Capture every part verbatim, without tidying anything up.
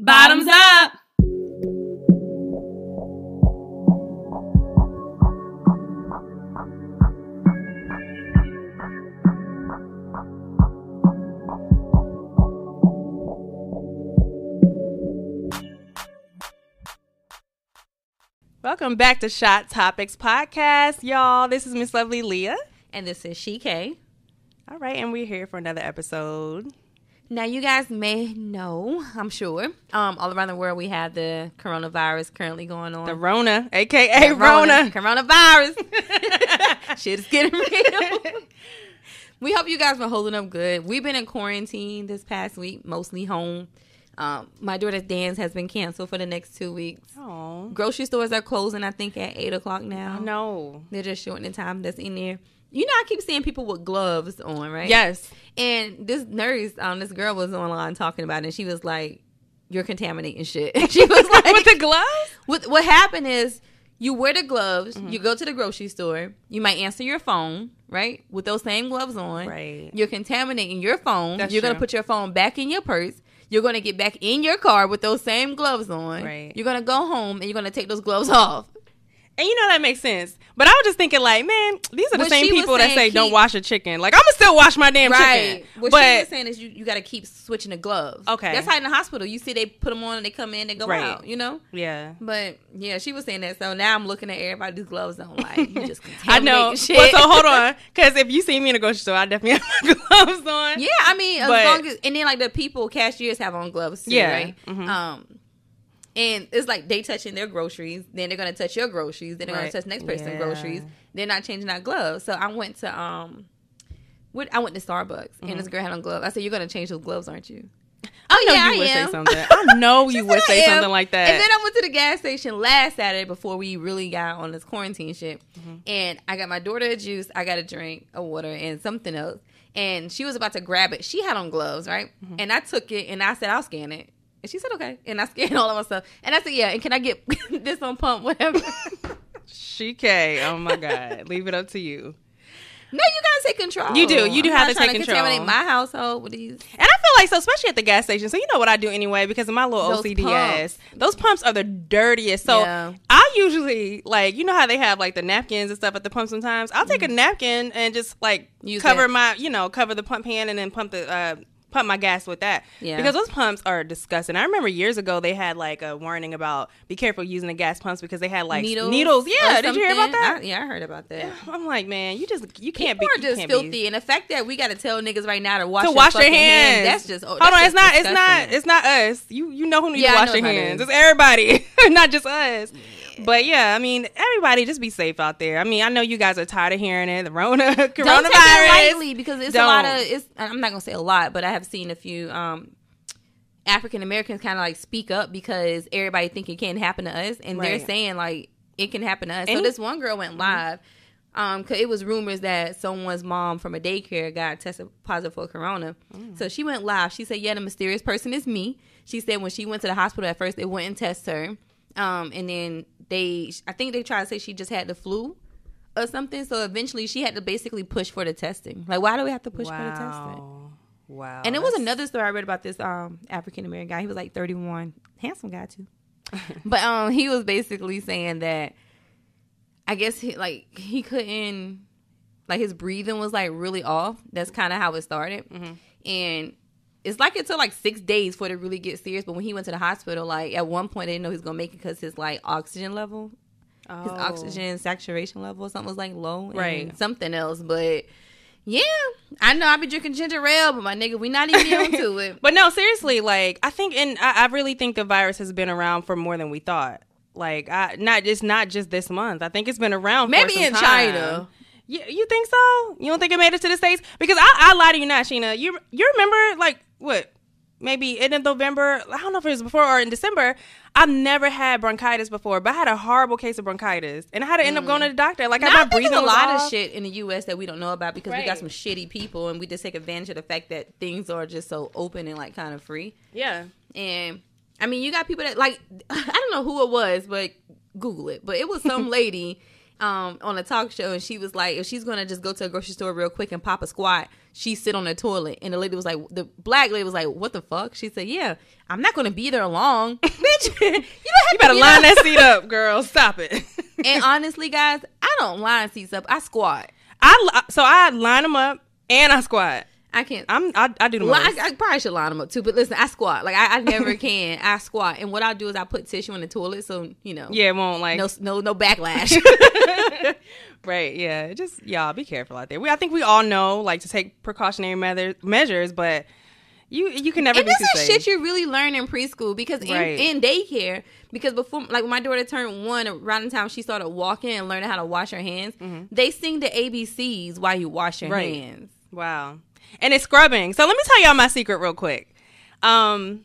Bottoms up. Welcome back to Shot Topics Podcast, y'all. This is Miss Lovely Leah. And this is She K. All right, and we're here for another episode. Now, you guys may know, I'm sure, um, all around the world we have the coronavirus currently going on. The Rona, a k a. The Rona. Rona. Coronavirus. Shit's getting real. We hope you guys were holding up good. We've been in quarantine this past week, mostly home. Um, my daughter's dance has been canceled for the next two weeks. Aww. Grocery stores are closing, I think, at eight o'clock now. No. They're just shorting the time that's in there. You know, I keep seeing people with gloves on, right? Yes. And this nurse, um, this girl was online talking about it, and she was like, you're contaminating shit. She was like... With the gloves? With, what happened is, you wear the gloves, mm-hmm. you go to the grocery store, you might answer your phone, right? With those same gloves on. Right. You're contaminating your phone. That's you're going to put your phone back in your purse. You're going to get back in your car with those same gloves on. Right. You're going to go home, and you're going to take those gloves off. And you know that makes sense. But I was just thinking like, man, these are the what same people that say keep, don't wash a chicken. Like, I'm going to still wash my damn right. chicken. What but, she was saying is you, you got to keep switching the gloves. Okay. That's how in the hospital, you see they put them on and they come in and go right. out, you know? Yeah. But, yeah, she was saying that. So now I'm looking at everybody's gloves on like, you just contaminating I know. Shit. But so hold on. Because if you see me in a grocery store, I definitely have my gloves on. Yeah, I mean, but, as long as, and then like the people, cashiers have on gloves too, yeah, right? Mm-hmm. Um. And it's like they touching their groceries. Then they're going to touch your groceries. Then they're right. going to touch next person's yeah. groceries. They're not changing our gloves. So I went to um, what I went to Starbucks. Mm-hmm. And this girl had on gloves. I said, you're going to change those gloves, aren't you? I know yeah, you I would am. say something. I know you would say something like that. And then I went to the gas station last Saturday before we really got on this quarantine shit. Mm-hmm. And I got my daughter a juice. I got a drink, a water, and something else. And she was about to grab it. She had on gloves, right? Mm-hmm. And I took it and I said, I'll scan it. And she said, okay. And I scanned all of my stuff. And I said, yeah, and can I get this on pump, whatever? She K. Oh, my God. Leave it up to you. No, you got to take control. You do. You do I'm have to take to control. Contaminate my household with these. And I feel like, so especially at the gas station, so you know what I do anyway because of my little those O C D ass. Those pumps are the dirtiest. So yeah. I usually, like, you know how they have, like, the napkins and stuff at the pump sometimes? I'll take mm-hmm. a napkin and just, like, use cover that. my, you know, cover the pump hand and then pump the... Uh, pump my gas with that yeah. because those pumps are disgusting. I remember years ago they had like a warning about be careful using the gas pumps because they had like needles. needles. Yeah, did you hear about that? I, yeah, I heard about that. I'm like, man, you just you can't People be. People are just filthy, be. and the fact that we got to tell niggas right now to wash to your wash their hands. hands. That's just oh, hold that's on. It's not. Disgusting. It's not. It's not us. You you know who needs yeah, to wash their hands. It's everybody, not just us. Yeah. But yeah, I mean, everybody just be safe out there. I mean, I know you guys are tired of hearing it. The Rona, coronavirus. Don't take it lightly because it's Don't. a lot of. It's I'm not gonna say a lot, but I have. I've seen a few um, African Americans kind of like speak up because everybody think it can't happen to us, and right. they're saying like it can happen to us. And so this one girl went live because mm-hmm. um, it was rumors that someone's mom from a daycare got tested positive for corona. Mm. So she went live. She said, "Yeah, the mysterious person is me." She said when she went to the hospital at first, they wouldn't test her, um, and then they, I think they tried to say she just had the flu or something. So eventually, she had to basically push for the testing. Like, why do we have to push wow. for the testing? Wow. And there was another story I read about this um, African-American guy. He was like thirty-one. Handsome guy, too. But um, he was basically saying that I guess he, like he couldn't, like his breathing was like really off. That's kind of how it started. Mm-hmm. And it's like it took like six days for it to really get serious. But when he went to the hospital, like at one point they didn't know he was going to make it because his like oxygen level, oh. his oxygen saturation level or something was like low. Right. And something else. But... yeah, I know I be drinking ginger ale, but my nigga, we not even into it. But no, seriously, like I think, and I, I really think the virus has been around for more than we thought. Like, I not it's not just this month. I think it's been around maybe for some in time. China. You, you think so? You don't think it made it to the States? Because I, I lie to you not, Sheena. You you remember like what? Maybe in November, I don't know if it was before or in December, I've never had bronchitis before, but I had a horrible case of bronchitis. And I had to end mm. up going to the doctor. Like, now, I'm not I breathing a lot off. Of shit in the U S that we don't know about because right. we got some shitty people and we just take advantage of the fact that things are just so open and, like, kind of free. Yeah. And, I mean, you got people that, like, I don't know who it was, but Google it. But it was some lady um, on a talk show, and she was like, if she's going to just go to a grocery store real quick and pop a squat, she sit on the toilet. And the lady was like, the black lady was like, what the fuck? She said, yeah, I'm not going to be there long. Bitch, you, don't have you better to line that seat up, girl. Stop it. And honestly, guys, I don't line seats up. I squat. I So I line them up and I squat. I can't. I'm, I I do the most. I, I probably should line them up too, but listen, I squat. Like I, I never can. I squat, and what I'll do is I put tissue in the toilet, so you know. Yeah, it won't like no no no backlash. Right? Yeah. Just y'all be careful out there. We I think we all know like to take precautionary measures, measures, but you you can never. And be this is shit you really learn in preschool because in, right. in daycare because before like when my daughter turned one, around the time she started walking and learning how to wash her hands, mm-hmm. they sing the A B Cs while you wash your right. hands. Wow. And it's scrubbing. So let me tell y'all my secret real quick. Um,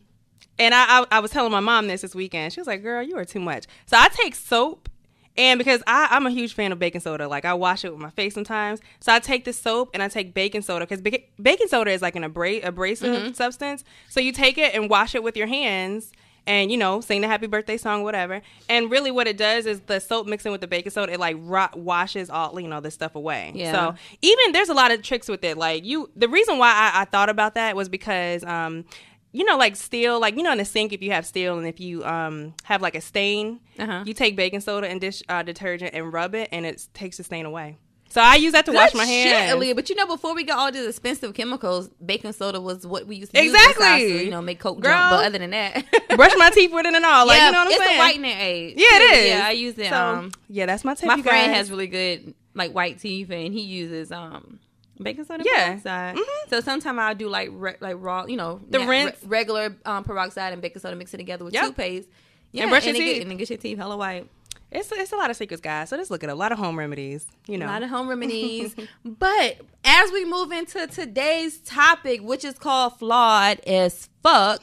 and I, I, I was telling my mom this this weekend. She was like, girl, you are too much. So I take soap. And because I, I'm a huge fan of baking soda. Like, I wash it with my face sometimes. So I take the soap and I take baking soda. Because ba- baking soda is like an abra- abrasive mm-hmm. substance. So you take it and wash it with your hands. And, you know, sing the happy birthday song, whatever. And really what it does is the soap mixing with the baking soda, it, like, rot, washes all, you know, this stuff away. Yeah. So even there's a lot of tricks with it. Like, you, the reason why I, I thought about that was because, um, you know, like, steel, like, you know, in the sink, if you have steel and if you um have, like, a stain, uh-huh. you take baking soda and dish uh, detergent and rub it, and it takes the stain away. So I use that to Good wash my shit, hands. Aaliyah. But you know, before we got all these expensive chemicals, baking soda was what we used to exactly. use to, you know, make Coke drunk. But other than that, brush my teeth with it and all. Like, yeah, you know what I'm it's saying? It's a whitening aid. Yeah, it is. Yeah, I use it. So, um, yeah, that's my tip. My you friend guys. has really good like white teeth, and he uses um baking soda yeah. peroxide. Mm-hmm. So sometimes I'll do like re- like raw, you know, the na- rinse re- regular um, peroxide and baking soda, mix it together with yep. toothpaste. Yeah, and brush and your teeth get, and then get your teeth hella white. It's it's a lot of secrets, guys. So just look at a lot of home remedies, you know. A lot of home remedies. But as we move into today's topic, which is called flawed as fuck,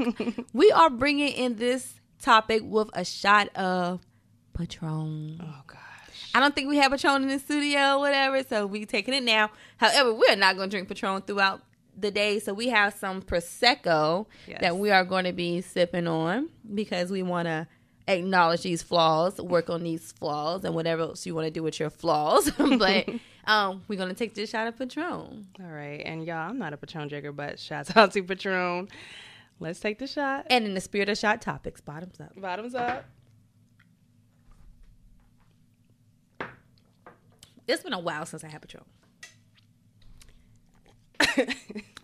we are bringing in this topic with a shot of Patron. Oh gosh, I don't think we have Patron in the studio, whatever. So we taking it now. However, we're not going to drink Patron throughout the day. So we have some Prosecco yes. that we are going to be sipping on because we want to acknowledge these flaws, work on these flaws, and whatever else you want to do with your flaws. But um, we're going to take this shot of Patron. All right. And y'all, I'm not a Patron drinker, but shouts out to Patron. Let's take the shot. And in the spirit of Shot Topics, bottoms up. Bottoms up. It's been a while since I had Patron.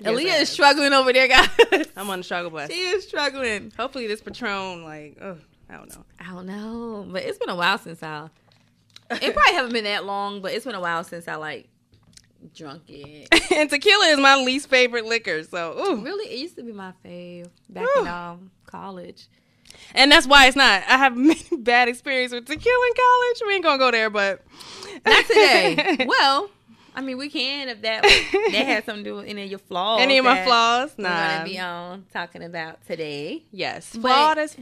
Aaliyah yes, is struggling over there, guys. I'm on the struggle bus. She is struggling. Hopefully this Patron, like, ugh. I don't know. I don't know. But it's been a while since I... It probably haven't been that long, but it's been a while since I, like, drunk it. And tequila is my least favorite liquor, so... Ooh. Really? It used to be my fave back ooh. in um, college. And that's why it's not. I have many bad experience with tequila in college. We ain't gonna go there, but... Not today. Well... I mean, we can if that that has something to do with any of your flaws. Any of my flaws? Nah. We're going to be on talking about today. Yes. Flawed as...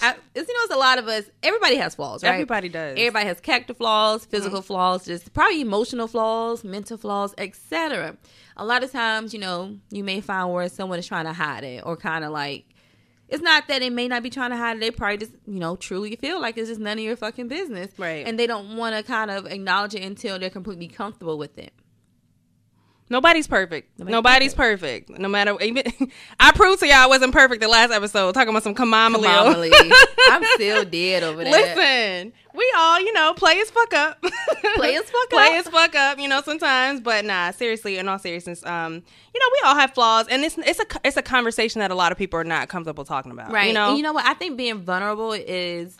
I, you know, it's a lot of us. Everybody has flaws, right? Everybody does. Everybody has character flaws, physical mm-hmm. flaws, just probably emotional flaws, mental flaws, et cetera. A lot of times, you know, you may find where someone is trying to hide it or kind of like, it's not that they may not be trying to hide it. They probably just, you know, truly feel like it's just none of your fucking business. Right. And they don't want to kind of acknowledge it until they're completely comfortable with it. Nobody's perfect. Nobody's, Nobody's perfect. perfect. No matter, even I proved to y'all I wasn't perfect the last episode. Talking about some Kamamaleo. I'm still dead over there. Listen, we all, you know, play as fuck up. Play as fuck play up. Play as fuck up, you know, sometimes. But nah, seriously, in all seriousness, um, you know, we all have flaws. And it's it's a, it's a conversation that a lot of people are not comfortable talking about. Right. You know, and you know what? I think being vulnerable is...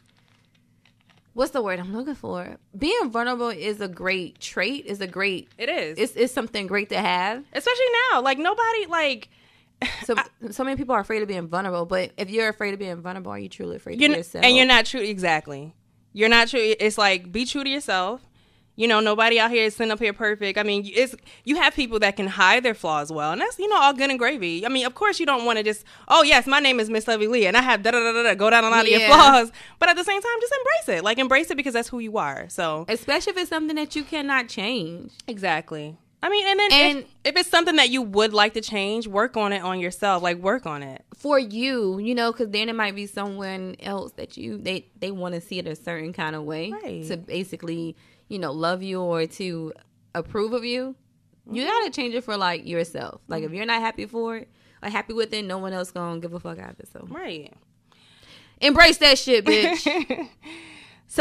What's the word I'm looking for? Being vulnerable is a great trait. Is a great. It is. It's, it's something great to have, especially now. Like nobody like. So I, so many people are afraid of being vulnerable. But if you're afraid of being vulnerable, are you truly afraid of yourself? And you're not true. Exactly. You're not true. It's like be true to yourself. You know, nobody out here is sitting up here perfect. I mean, it's you have people that can hide their flaws well, and that's you know all good and gravy. I mean, of course you don't want to just oh yes, my name is Miss Lovey Lee, and I have da da da da go down a lot yeah. of your flaws. But at the same time, just embrace it. Like, embrace it because that's who you are. So, especially if it's something that you cannot change. Exactly. I mean, and then and if, if it's something that you would like to change, work on it on yourself. Like, work on it for you, you know, because then it might be someone else that you they they want to see it a certain kind of way, right, to basically, you know, love you or to approve of you. Mm-hmm. You gotta change it for like yourself. Like, if you're not happy for it or happy with it, no one else gonna give a fuck out of it. So right, embrace that shit, bitch. so,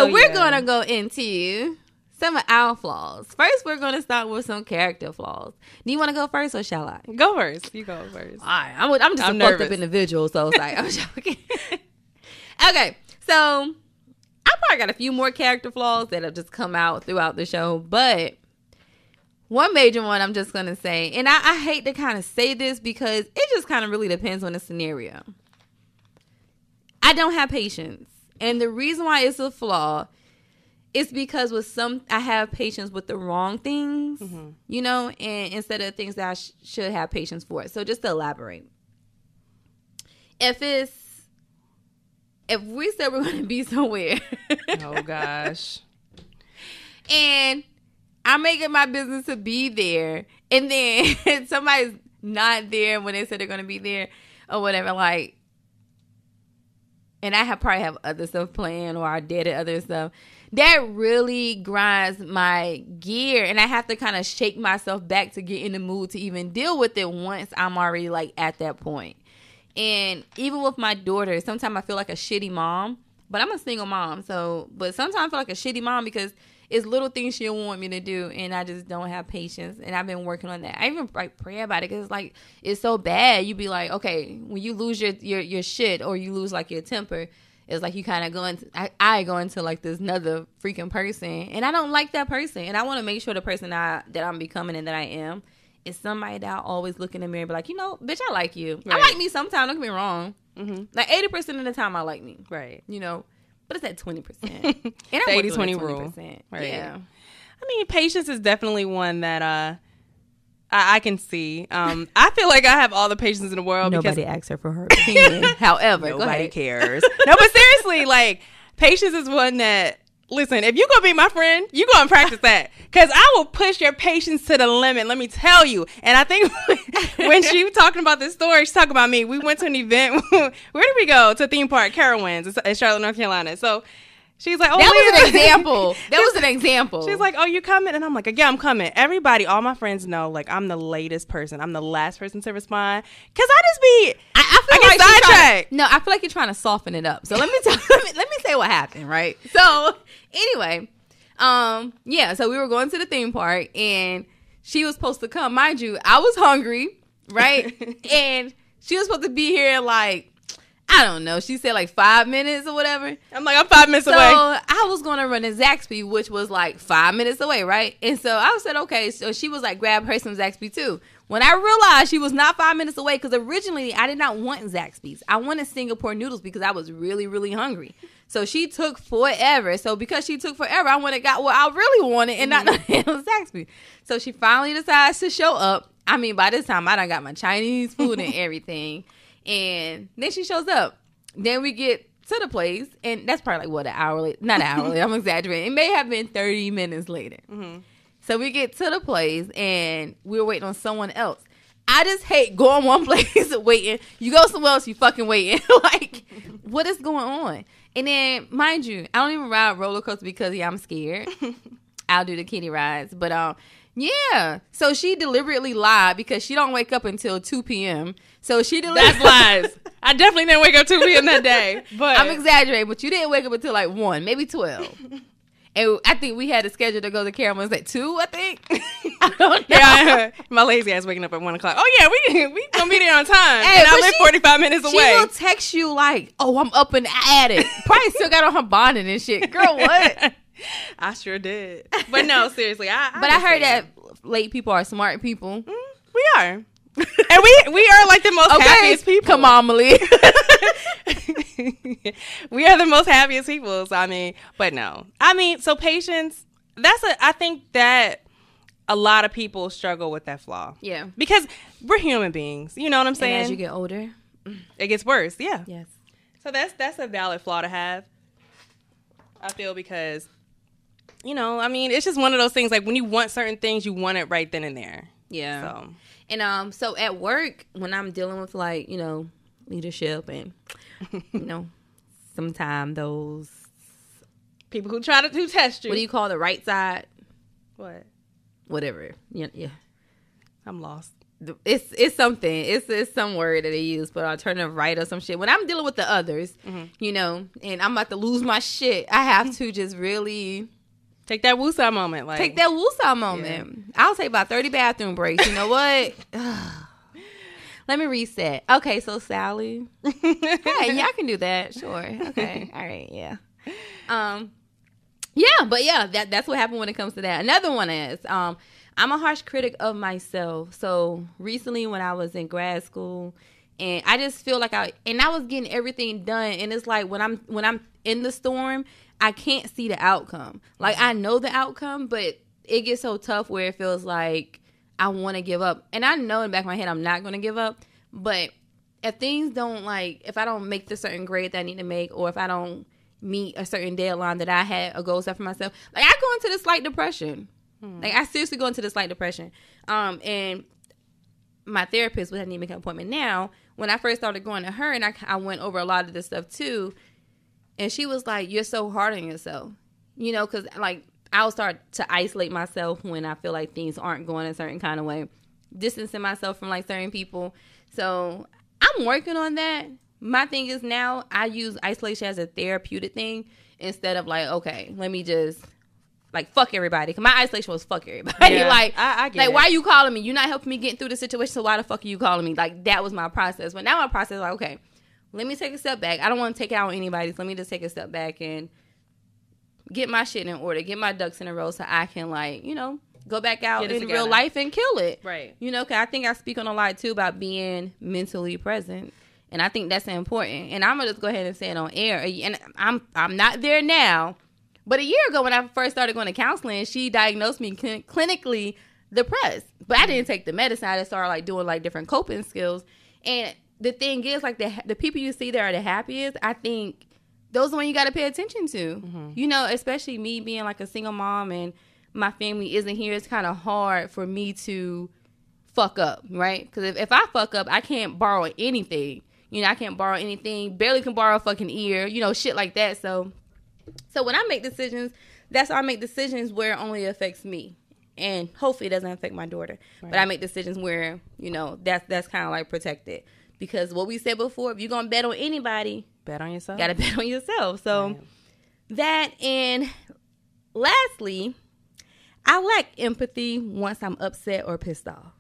so we're yeah. gonna go into some of our flaws. First, we're going to start with some character flaws. Do you want to go first or shall I? Go first. You go first. All right. I'm, I'm just I'm a nervous. fucked up individual, so it's like, I'm joking. Okay. So, I probably got a few more character flaws that have just come out throughout the show, but one major one I'm just going to say, and I, I hate to kind of say this because it just kind of really depends on the scenario. I don't have patience. And the reason why it's a flaw, it's because with some, I have patience with the wrong things, mm-hmm. you know, and instead of things that I sh- should have patience for. So just to elaborate, if it's, if we said we're going to be somewhere. Oh, gosh. And I'm making my business to be there. And then somebody's not there when they said they're going to be there or whatever, like. And I have probably have other stuff planned, or I did other stuff. That really grinds my gear, and I have to kind of shake myself back to get in the mood to even deal with it once I'm already like at that point. And even with my daughter, sometimes I feel like a shitty mom, but I'm a single mom. So, but sometimes I feel like a shitty mom because it's little things she'll want me to do, and I just don't have patience. And I've been working on that. I even like pray about it because it's like it's so bad. You be like, okay, when you lose your your your shit or you lose like your temper, it's like you kind of go into, I, I go into like this another freaking person. And I don't like that person. And I want to make sure the person I, that I'm becoming and that I am is somebody that I always look in the mirror and be like, you know, bitch, I like you. Right. I like me sometimes. Don't get me wrong. Mm-hmm. Like eighty percent of the time I like me. Right. You know, but it's at twenty percent. And I'm the eighty twenty rule. Right. Yeah. I mean, patience is definitely one that uh, I, I can see. Um, I feel like I have all the patience in the world. Nobody because asks her for her opinion. However, nobody cares. No, but seriously, like, patience is one that, listen, if you're going to be my friend, you're going to practice that. Because I will push your patience to the limit, let me tell you. And I think when she was talking about this story, she's talking about me. We went to an event. Where did we go? To a theme park, Carowinds, in Charlotte, North Carolina. So she's like, oh, that was an example. That was an example. She's like, oh, you coming? And I'm like, yeah, I'm coming. Everybody, all my friends know, like, I'm the latest person. I'm the last person to respond. Because I just be, I, I feel I like get sidetracked. No, I feel like you're trying to soften it up. So let me, tell, let me let me say what happened, right? So anyway, um, yeah, so we were going to the theme park, and she was supposed to come. Mind you, I was hungry, right? And she was supposed to be here, like, I don't know. She said like five minutes or whatever. I'm like, I'm five minutes so away. So I was going to run to Zaxby, which was like five minutes away, right? And so I said, okay. So she was like, grab her some Zaxby too. When I realized she was not five minutes away, because originally I did not want Zaxby's. I wanted Singapore noodles because I was really, really hungry. So she took forever. So because she took forever, I went and got what I really wanted and not Zaxby. So she finally decides to show up. I mean, by this time, I done got my Chinese food and everything. And then she shows up. Then we get to the place, and that's probably like what an hour late. Not an hour late. I'm exaggerating. It may have been thirty minutes later. Mm-hmm. So we get to the place, and we're waiting on someone else. I just hate going one place waiting. You go somewhere else, you fucking waiting. Like, what is going on? And then, mind you, I don't even ride roller coasters because yeah, I'm scared. I'll do the kiddie rides, but um. Yeah. So she deliberately lied because she don't wake up until two p.m. So she deliberately That's lies. I definitely didn't wake up two p.m. that day. But I'm exaggerating, but you didn't wake up until like one, maybe twelve. And I think we had a schedule to go to Carowinds at two, I think. I don't know. Yeah, I, my lazy ass waking up at one o'clock. Oh, yeah, we we going to be there on time. Hey, and I live forty-five minutes away. She will text you like, oh, I'm up and at it. Probably still got on her bonnet and shit. Girl, what? I sure did. But no, seriously. I, I but I heard that late people are smart people. Mm, we are. And we we are like the most okay. happiest people. Come on, Malik. We are the most happiest people. So, I mean, but no. I mean, so patience, that's a, I think that a lot of people struggle with that flaw. Yeah. Because we're human beings. You know what I'm saying? And as you get older. It gets worse. Yeah. Yes. So that's that's a valid flaw to have. I feel because you know, I mean, it's just one of those things. Like, when you want certain things, you want it right then and there. Yeah. So. And um, so at work, when I'm dealing with, like, you know, leadership and, you know, sometimes those people who try to do test you. What do you call the right side? What? Whatever. Yeah. yeah. I'm lost. It's it's something. It's it's some word that they use, but alternative right or some shit. When I'm dealing with the others, mm-hmm. you know, and I'm about to lose my shit, I have to just really take that woosah moment. Like take that woosah moment. Yeah. I'll take about thirty bathroom breaks. You know what? Let me reset. Okay, so Sally, hey, y'all can do that. Sure. Okay. All right. Yeah. Um. Yeah, but yeah, that that's what happened when it comes to that. Another one is um. I'm a harsh critic of myself. So recently when I was in grad school, and I just feel like I and I was getting everything done, and it's like when I'm when I'm in the storm, I can't see the outcome. Like, I know the outcome, but it gets so tough where it feels like I want to give up. And I know in the back of my head I'm not going to give up, but if things don't, like, if I don't make the certain grade that I need to make, or if I don't meet a certain deadline that I had or goal set for myself, like, I go into this slight depression. Like, I seriously go into this light depression. Um, and my therapist, which I need to make an appointment now, when I first started going to her, and I, I went over a lot of this stuff too, and she was like, you're so hard on yourself. You know, because, like, I'll start to isolate myself when I feel like things aren't going a certain kind of way, distancing myself from, like, certain people. So I'm working on that. My thing is now I use isolation as a therapeutic thing instead of, like, okay, let me just... like, fuck everybody. Because my isolation was fuck everybody. Yeah, like, I, I get like it. Why are you calling me? You're not helping me get through the situation, so why the fuck are you calling me? Like, that was my process. But now my process is like, okay, let me take a step back. I don't want to take it out on anybody, so let me just take a step back and get my shit in order, get my ducks in a row so I can, like, you know, go back out in together. Real life and kill it. Right. You know, because I think I speak on a lot, too, about being mentally present. And I think that's important. And I'm going to just go ahead and say it on air. And I'm I'm not there now. But a year ago, when I first started going to counseling, she diagnosed me cl- clinically depressed. But I didn't take the medicine. I just started, like, doing, like, different coping skills. And the thing is, like, the the people you see there are the happiest. I think those are the ones you got to pay attention to. Mm-hmm. You know, especially me being, like, a single mom and my family isn't here. It's kind of hard for me to fuck up, right? Because if, if I fuck up, I can't borrow anything. You know, I can't borrow anything. Barely can borrow a fucking ear. You know, shit like that. So... So when I make decisions, that's how I make decisions where it only affects me. And hopefully it doesn't affect my daughter. Right. But I make decisions where, you know, that's that's kind of like protected. Because what we said before, if you're going to bet on anybody, bet on yourself. Got to bet on yourself. So right. that and lastly, I lack empathy once I'm upset or pissed off.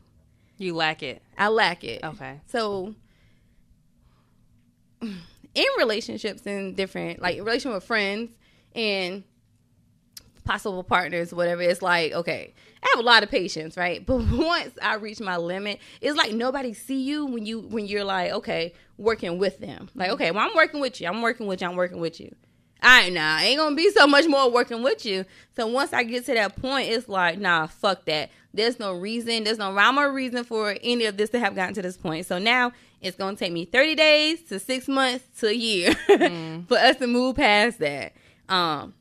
You lack it. I lack it. Okay. So... in relationships and different, like, in relation with friends and possible partners, whatever, it's like, okay, I have a lot of patience, right? But once I reach my limit, it's like nobody see you when, you, when you're, like, okay, working with them. Like, okay, well, I'm working with you. I'm working with you. I'm working with you. All right, nah, ain't going to be so much more working with you. So once I get to that point, it's like, nah, fuck that. There's no reason. There's no rhyme or reason for any of this to have gotten to this point. So now it's going to take me thirty days to six months to a year mm. for us to move past that. Um,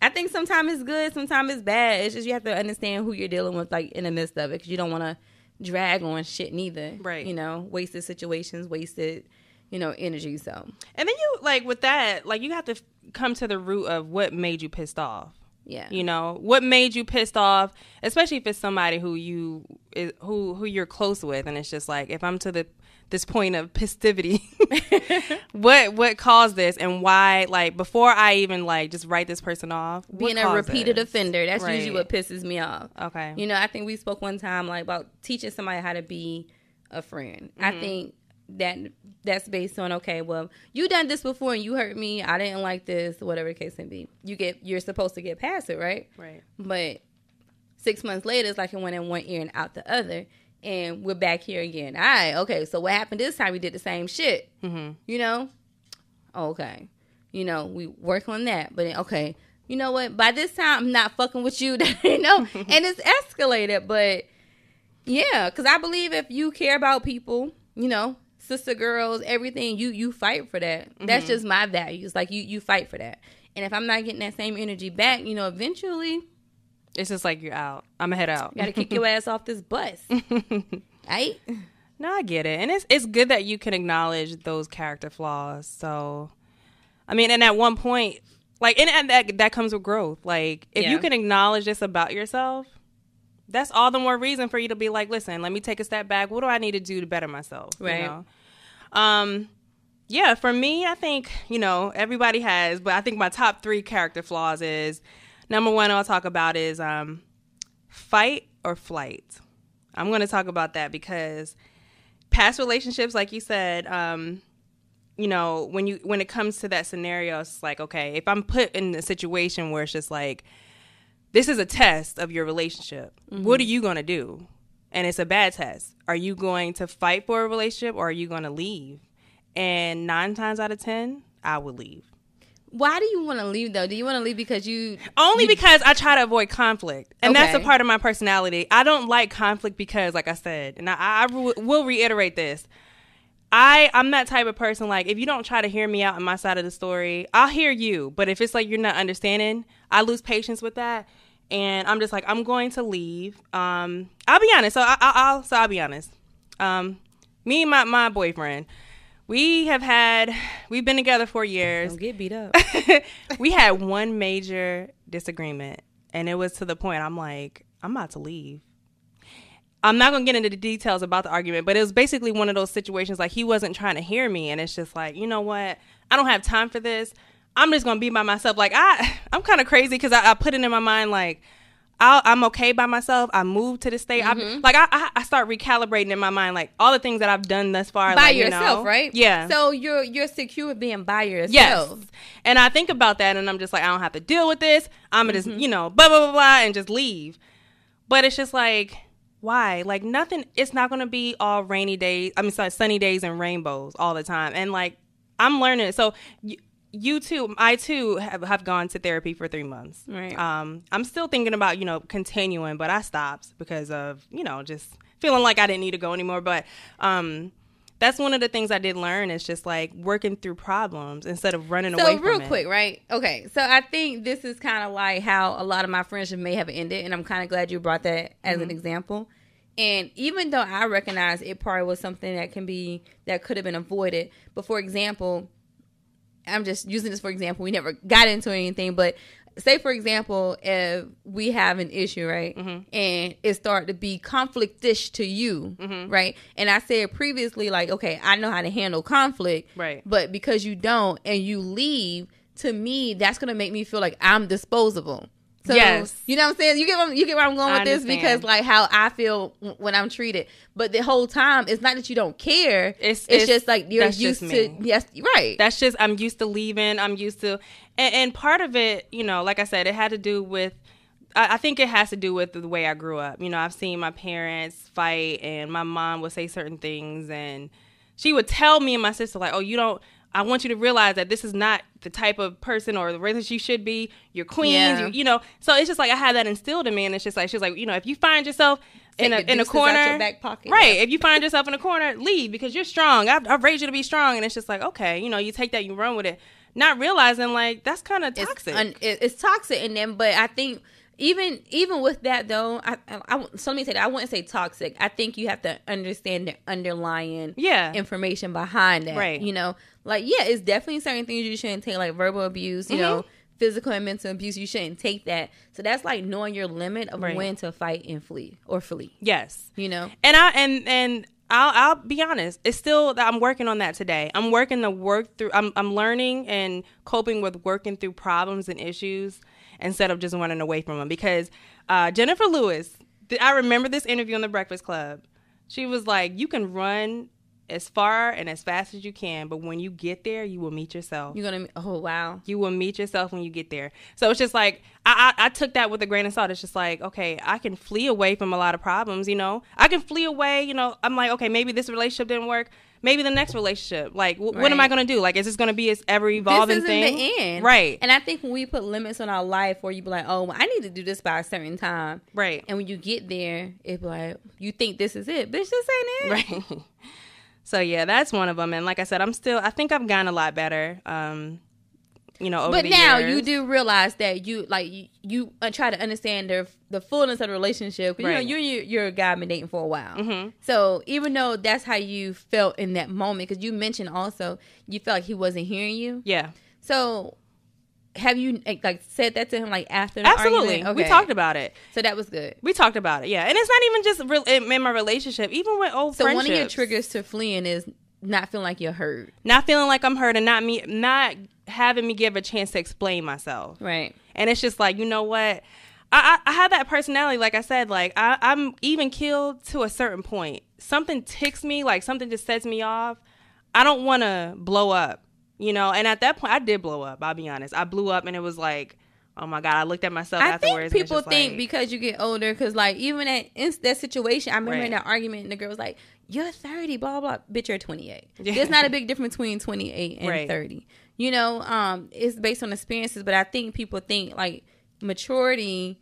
I think sometimes it's good, sometimes it's bad. It's just you have to understand who you're dealing with, like, in the midst of it, because you don't want to drag on shit neither. Right. You know, wasted situations, wasted, you know, energy. So. And then you, like, with that, like, you have to come to the root of what made you pissed off. Yeah. You know, what made you pissed off, especially if it's somebody who you is, who who you're close with, and it's just like, if I'm to the this point of pistivity, what what caused this and why, like, before I even, like, just write this person off. Being a repeated this? offender, that's right. usually what pisses me off. Okay. You know, I think we spoke one time, like, about teaching somebody how to be a friend. Mm-hmm. I think that that's based on, okay, well, you done this before and you hurt me, I didn't like this, whatever the case may be. You get you're supposed to get past it, right? Right. But six months later, it's like it went in one ear and out the other, and we're back here again. All right, okay, so what happened this time? We did the same shit. Mm-hmm. You know, okay, you know, we work on that, but then, okay, you know what? By this time, I'm not fucking with you. You know, and it's escalated, but yeah, because I believe if you care about people, you know. Sister girls, everything, you you fight for that. That's mm-hmm. just my values. Like, you you fight for that. And if I'm not getting that same energy back, you know, eventually it's just like, you're out. I'm gonna head out. You gotta kick your ass off this bus. Right? No, I get it. And it's it's good that you can acknowledge those character flaws. So, I mean, and at one point, like, and, and that that comes with growth. Like, if yeah. you can acknowledge this about yourself, that's all the more reason for you to be like, listen, let me take a step back. What do I need to do to better myself? Right. You know? Um, yeah, for me, I think, you know, everybody has, but I think my top three character flaws is, number one I'll talk about is um, fight or flight. I'm going to talk about that because past relationships, like you said, um, you know, when you when it comes to that scenario, it's like, okay, if I'm put in a situation where it's just like, this is a test of your relationship. Mm-hmm. What are you going to do? And it's a bad test. Are you going to fight for a relationship or are you going to leave? And nine times out of ten, I would leave. Why do you want to leave, though? Do you want to leave because you... Only you, because I try to avoid conflict. And okay. that's a part of my personality. I don't like conflict because, like I said, and I, I re- will reiterate this, I, I'm that type of person, like, if you don't try to hear me out on my side of the story, I'll hear you. But if it's like you're not understanding, I lose patience with that. And I'm just like, I'm going to leave. Um, I'll be honest. So, I, I, I'll, so I'll be honest. Um, me and my, my boyfriend... We have had, we've been together for years. Don't get beat up. We had one major disagreement, and it was to the point I'm like, I'm about to leave. I'm not going to get into the details about the argument, but it was basically one of those situations like he wasn't trying to hear me, and it's just like, you know what? I don't have time for this. I'm just going to be by myself. Like, I, I'm kind of crazy because I, I put it in my mind like, I'll, I'm okay by myself. I moved to the state. Mm-hmm. I, like I, I start recalibrating in my mind, like all the things that I've done thus far. By like, yourself, you know, right? Yeah. So you're you're secure being by yourself. Yes. And I think about that, and I'm just like, I don't have to deal with this. I'm gonna mm-hmm. just, you know, blah blah blah blah, and just leave. But it's just like, why? Like nothing. It's not gonna be all rainy days. I mean, sorry, sunny days and rainbows all the time. And like, I'm learning. So. Y- You too, I too have, have gone to therapy for three months. Right. Um, I'm still thinking about, you know, continuing, but I stopped because of, you know, just feeling like I didn't need to go anymore. But um, that's one of the things I did learn is just like working through problems instead of running so away from it. So real quick, right? Okay. So I think this is kind of like how a lot of my friendships may have ended. And I'm kind of glad you brought that as mm-hmm. an example. And even though I recognize it probably was something that can be, that could have been avoided. But for example, I'm just using this for example. We never got into anything, but say, for example, if we have an issue, right, mm-hmm. and it started to be conflictish to you, mm-hmm. right, and I said previously, like, okay, I know how to handle conflict, right, but because you don't and you leave, to me, that's going to make me feel like I'm disposable. So, yes. You know what I'm saying? You get where, you get where I'm going with this because, like, how I feel when I'm treated. But the whole time, it's not that you don't care. It's, it's, it's just like you're used to. Yes, right. That's just, I'm used to leaving. I'm used to. And, and part of it, you know, like I said, it had to do with, I, I think it has to do with the way I grew up. You know, I've seen my parents fight and my mom would say certain things. And she would tell me and my sister, like, oh, you don't. I want you to realize that this is not the type of person or the race you should be. You're queens, yeah. you, you know. So it's just like I had that instilled in me, and it's just like she's like, you know, if you find yourself in a, in a corner, out your back pocket. Right? If you find yourself in a corner, leave because you're strong. I've, I've raised you to be strong, and it's just like okay, you know, you take that, you run with it, not realizing like that's kind of toxic. It's, un- it's toxic in them, but I think even even with that though, I, I, I so let me say that I wouldn't say toxic. I think you have to understand the underlying yeah. information behind that, right? You know. Like, yeah, it's definitely certain things you shouldn't take, like verbal abuse, you mm-hmm. know, physical and mental abuse. You shouldn't take that. So that's like knowing your limit of right. when to fight and flee or flee. Yes. You know? And, I, and, and I'll, I'll be honest. It's still, I'm working on that today. I'm working to work through, I'm, I'm learning and coping with working through problems and issues instead of just running away from them. Because uh, Jennifer Lewis, I remember this interview on The Breakfast Club. She was like, you can run as far and as fast as you can, but when you get there, you will meet yourself. You're gonna, oh wow, you will meet yourself when you get there. So it's just like I, I, I took that with a grain of salt. It's just like okay, I can flee away from a lot of problems. You know, I can flee away. You know, I'm like okay, maybe this relationship didn't work. Maybe the next relationship. Like, w- right. what am I gonna do? Like, is this gonna be this ever evolving thing? This isn't the end, right? And I think when we put limits on our life, where you be like, oh, well, I need to do this by a certain time, right? And when you get there, it's like you think this is it, but it's just ain't it, right? So, yeah, that's one of them. And like I said, I'm still I think I've gotten a lot better. Um, you know, over but the now years. You do realize that you like you, you uh, try to understand the the fullness of the relationship. Right. You know, you're you're, you're a guy I've been dating for a while, mm-hmm. so even though that's how you felt in that moment, because you mentioned also you felt like he wasn't hearing you. Yeah. So have you like said that to him like after the absolutely argument? Okay. We talked about it, so that was good. We talked about it, yeah. And it's not even just in my relationship, even with old so friendships. So one of your triggers to fleeing is not feeling like you're hurt, not feeling like I'm hurt, and not me not having me give a chance to explain myself, right? And it's just like, you know what, I, I, I have that personality, like I said, like I, I'm even killed to a certain point. Something ticks me, like something just sets me off. I don't want to blow up, you know. And at that point, I did blow up. I'll be honest, I blew up, and it was like, oh my God, I looked at myself I afterwards. I think people think like, because you get older, because like even at in that situation, I remember right. in that argument, and the girl was like, you're thirty, blah, blah, blah. Bitch, you're twenty-eight. Yeah. There's not a big difference between twenty-eight and right. thirty. You know, um, it's based on experiences, but I think people think like maturity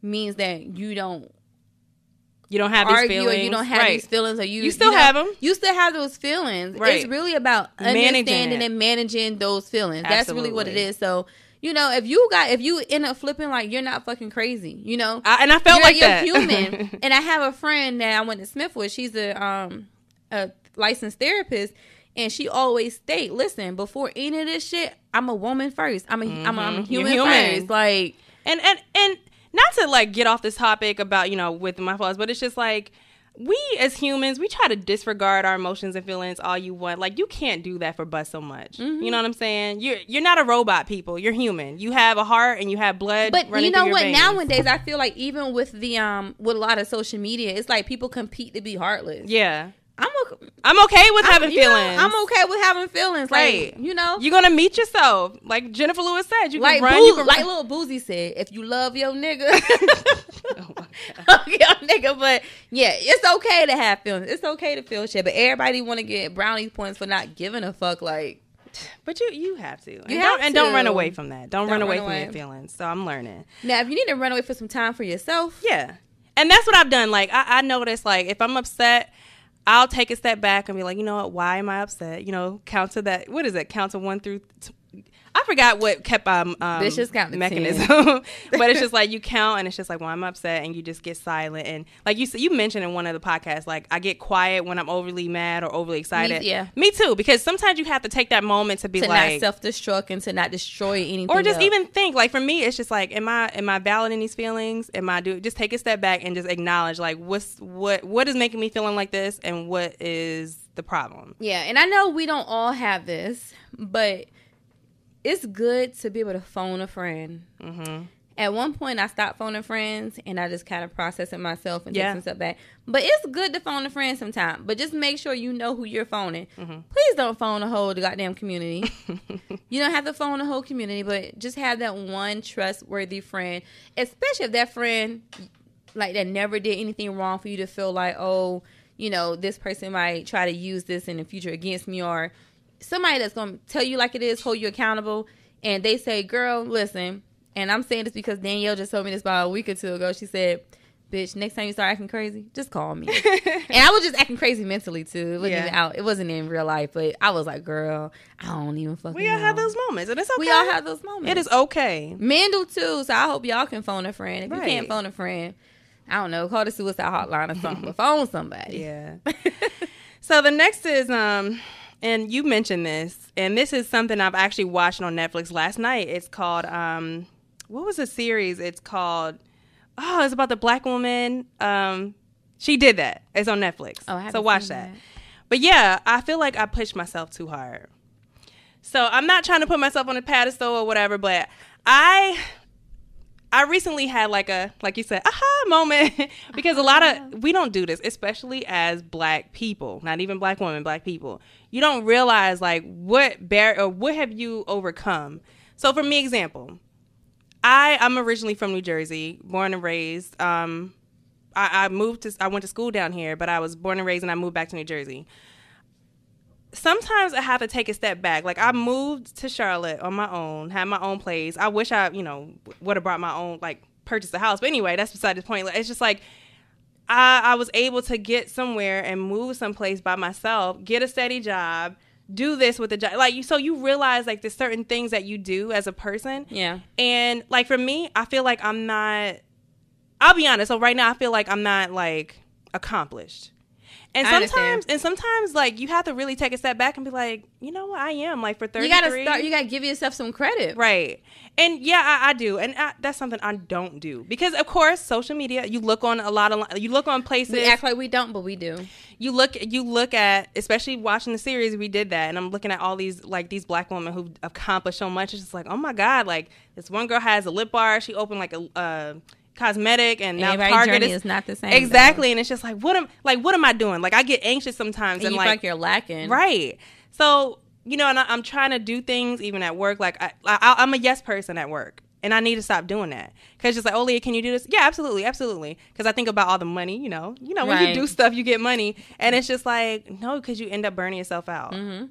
means that you don't You don't have argue these feelings. Or you don't have right. these feelings. Or you, you still you know, have them. You still have those feelings. Right. It's really about understanding managing and managing those feelings. Absolutely. That's really what it is. So, you know, if you got, if you end up flipping, like, you're not fucking crazy, you know? I, and I felt you're, like you're that. You're human. And I have a friend that I went to Smith with. She's a, um, a licensed therapist. And she always state, listen, before any of this shit, I'm a woman first. I'm a, mm-hmm. I'm a, I'm a human, human first. Like, and, and, and not to, like, get off this topic about, you know, with my flaws, but it's just, like, we as humans, we try to disregard our emotions and feelings all you want. Like, you can't do that for but so much. Mm-hmm. You know what I'm saying? You're you're not a robot, people. You're human. You have a heart and you have blood. But running you know through your what? Veins. Nowadays, I feel like even with the um with a lot of social media, it's like people compete to be heartless. Yeah. I'm okay, I'm okay with having I'm, feelings. Know, I'm okay with having feelings. Like, right. you know. You're going to meet yourself. Like Jennifer Lewis said, you can like run. Boo- you can like run. Lil Boozy said, if you love your nigga. Oh my God. Your nigga. But yeah, it's okay to have feelings. It's okay to feel shit. But everybody want to get brownie points for not giving a fuck. Like, But you you have to. You and, have don't, to. And don't run away from that. Don't, don't run away run from away. your feelings. So I'm learning. Now, if you need to run away for some time for yourself. Yeah. And that's what I've done. Like, I, I noticed, like, if I'm upset, I'll take a step back and be like, you know what? Why am I upset? You know, count to that. What is it? Count to one through. T- I forgot what kept um, um vicious counting mechanism, but it's just like you count and it's just like, well, I'm upset, and you just get silent. And like you you mentioned in one of the podcasts, like I get quiet when I'm overly mad or overly excited. Me, yeah, me too. Because sometimes you have to take that moment to be to like not self-destruct and to not destroy anything, or just else. Even think. Like for me, it's just like, am I am I valid in these feelings? Am I do just take a step back and just acknowledge like what's what what is making me feeling like this, and what is the problem? Yeah, and I know we don't all have this, but it's good to be able to phone a friend. Mm-hmm. At one point, I stopped phoning friends, and I just kind of processed it myself and yeah. took some stuff back. But it's good to phone a friend sometime. But just make sure you know who you're phoning. Mm-hmm. Please don't phone the whole goddamn community. You don't have to phone the whole community, but just have that one trustworthy friend, especially if that friend like that never did anything wrong for you to feel like, oh, you know, this person might try to use this in the future against me, or somebody that's going to tell you like it is, hold you accountable, and they say, girl, listen, and I'm saying this because Danielle just told me this about a week or two ago. She said, bitch, next time you start acting crazy, just call me. And I was just acting crazy mentally, too. It wasn't, yeah. even out. It wasn't in real life, but I was like, girl, I don't even fucking We all know. have those moments, and it's okay. We all have those moments. It is okay. Men do, too, so I hope y'all can phone a friend. If right. you can't phone a friend, I don't know, call the suicide hotline or something, but phone somebody. Yeah. So the next is... um. And you mentioned this, and this is something I've actually watched on Netflix last night. It's called, um, what was the series? It's called, oh, it's about the black woman. Um, she did that. It's on Netflix. Oh, I haven't so watch that. that. But yeah, I feel like I pushed myself too hard. So I'm not trying to put myself on a pedestal or whatever, but I, I recently had like a, like you said, aha moment, because a lot of, we don't do this, especially as black people, not even black women, black people. You don't realize like what bar- or what have you overcome. So for me, example, I I'm originally from New Jersey, born and raised. Um, I, I moved to I went to school down here, but I was born and raised, and I moved back to New Jersey. Sometimes I have to take a step back. Like I moved to Charlotte on my own, had my own place. I wish I you know would have brought my own, like purchased a house. But anyway, that's beside the point. Like, it's just like. I, I was able to get somewhere and move someplace by myself, get a steady job, do this with a job. Like, you, so you realize, like, there's certain things that you do as a person. Yeah. And, like, for me, I feel like I'm not, I'll be honest. So right now I feel like I'm not, like, accomplished. And sometimes, and sometimes, like, you have to really take a step back and be like, you know what, I am, like, for thirty-three. You gotta start. You gotta give yourself some credit, right? And yeah, I, I do, and I, that's something I don't do because, of course, social media. You look on a lot of, you look on places. We act like we don't, but we do. You look, you look at, especially watching the series. We did that, and I'm looking at all these, like, these black women who accomplished so much. It's just like, oh my god, like, this one girl has a lip bar. She opened like a. Uh, cosmetic and now Target is, is not the same exactly though. And it's just like, what am like what am I doing? Like, I get anxious sometimes and, and you like, feel like you're lacking, right? So, you know, and I, I'm trying to do things even at work. Like, I, I I'm a yes person at work, and I need to stop doing that because just like, oh Leah, can you do this? Yeah, absolutely, absolutely, because I think about all the money, you know you know right. When you do stuff you get money, and it's just like, no, because you end up burning yourself out. Mm-hmm.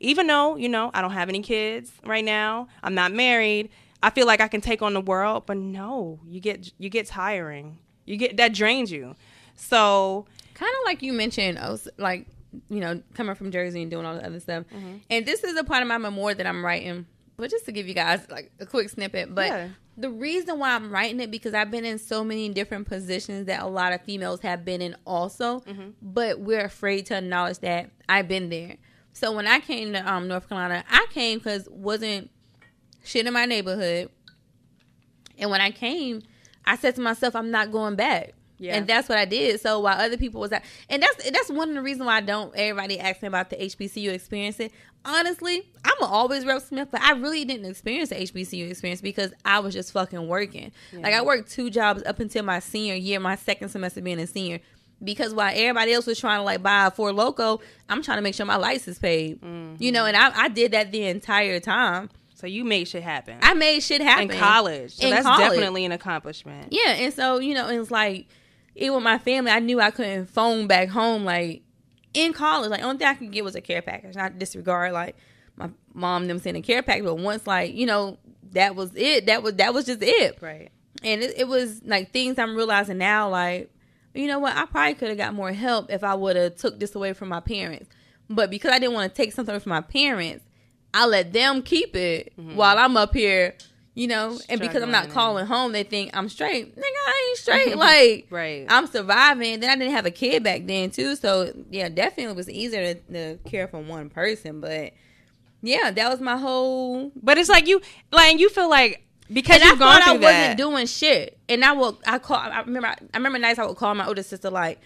Even though, you know, I don't have any kids right now, I'm not married, I feel like I can take on the world, but no, you get you get tiring. You get that drains you. So kind of like you mentioned, like, you know, coming from Jersey and doing all the other stuff. Mm-hmm. And this is a part of my memoir that I'm writing, but just to give you guys like a quick snippet. But yeah. The reason why I'm writing it because I've been in so many different positions that a lot of females have been in also, mm-hmm. but we're afraid to acknowledge that I've been there. So when I came to um, North Carolina, I came because wasn't. Shit in my neighborhood. And when I came, I said to myself, I'm not going back. Yeah. And that's what I did. So while other people was out, and that's that's one of the reasons why I don't, everybody ask me about the H B C U experience. Honestly, I'm always rep Smith, but I really didn't experience the H B C U experience because I was just fucking working. Yeah. Like, I worked two jobs up until my senior year, my second semester being a senior. Because while everybody else was trying to, like, buy a Four Loko, I'm trying to make sure my license paid. Mm-hmm. You know, and I, I did that the entire time. So you made shit happen. I made shit happen. In college. So in that's college. Definitely an accomplishment. Yeah. And so, you know, it's like, even with my family, I knew I couldn't phone back home. Like, in college, like, only thing I could get was a care package. Not disregard, like, my mom and them sending a care package. But once, like, you know, that was it. That was that was just it. Right. And it, it was, like, things I'm realizing now, like, you know what? I probably could have got more help if I would have took this away from my parents. But because I didn't want to take something from my parents, I let them keep it mm-hmm. while I'm up here, you know, struggling. And because I'm not calling home, they think I'm straight. Nigga, I ain't straight. Like, right. I'm surviving. Then I didn't have a kid back then, too. So, yeah, definitely it was easier to, to care for one person. But, yeah, that was my whole. But it's like you, like, you feel like because you've I gone through I that. I thought I wasn't doing shit. And I will, I call, I remember, I remember nights I would call my older sister, like,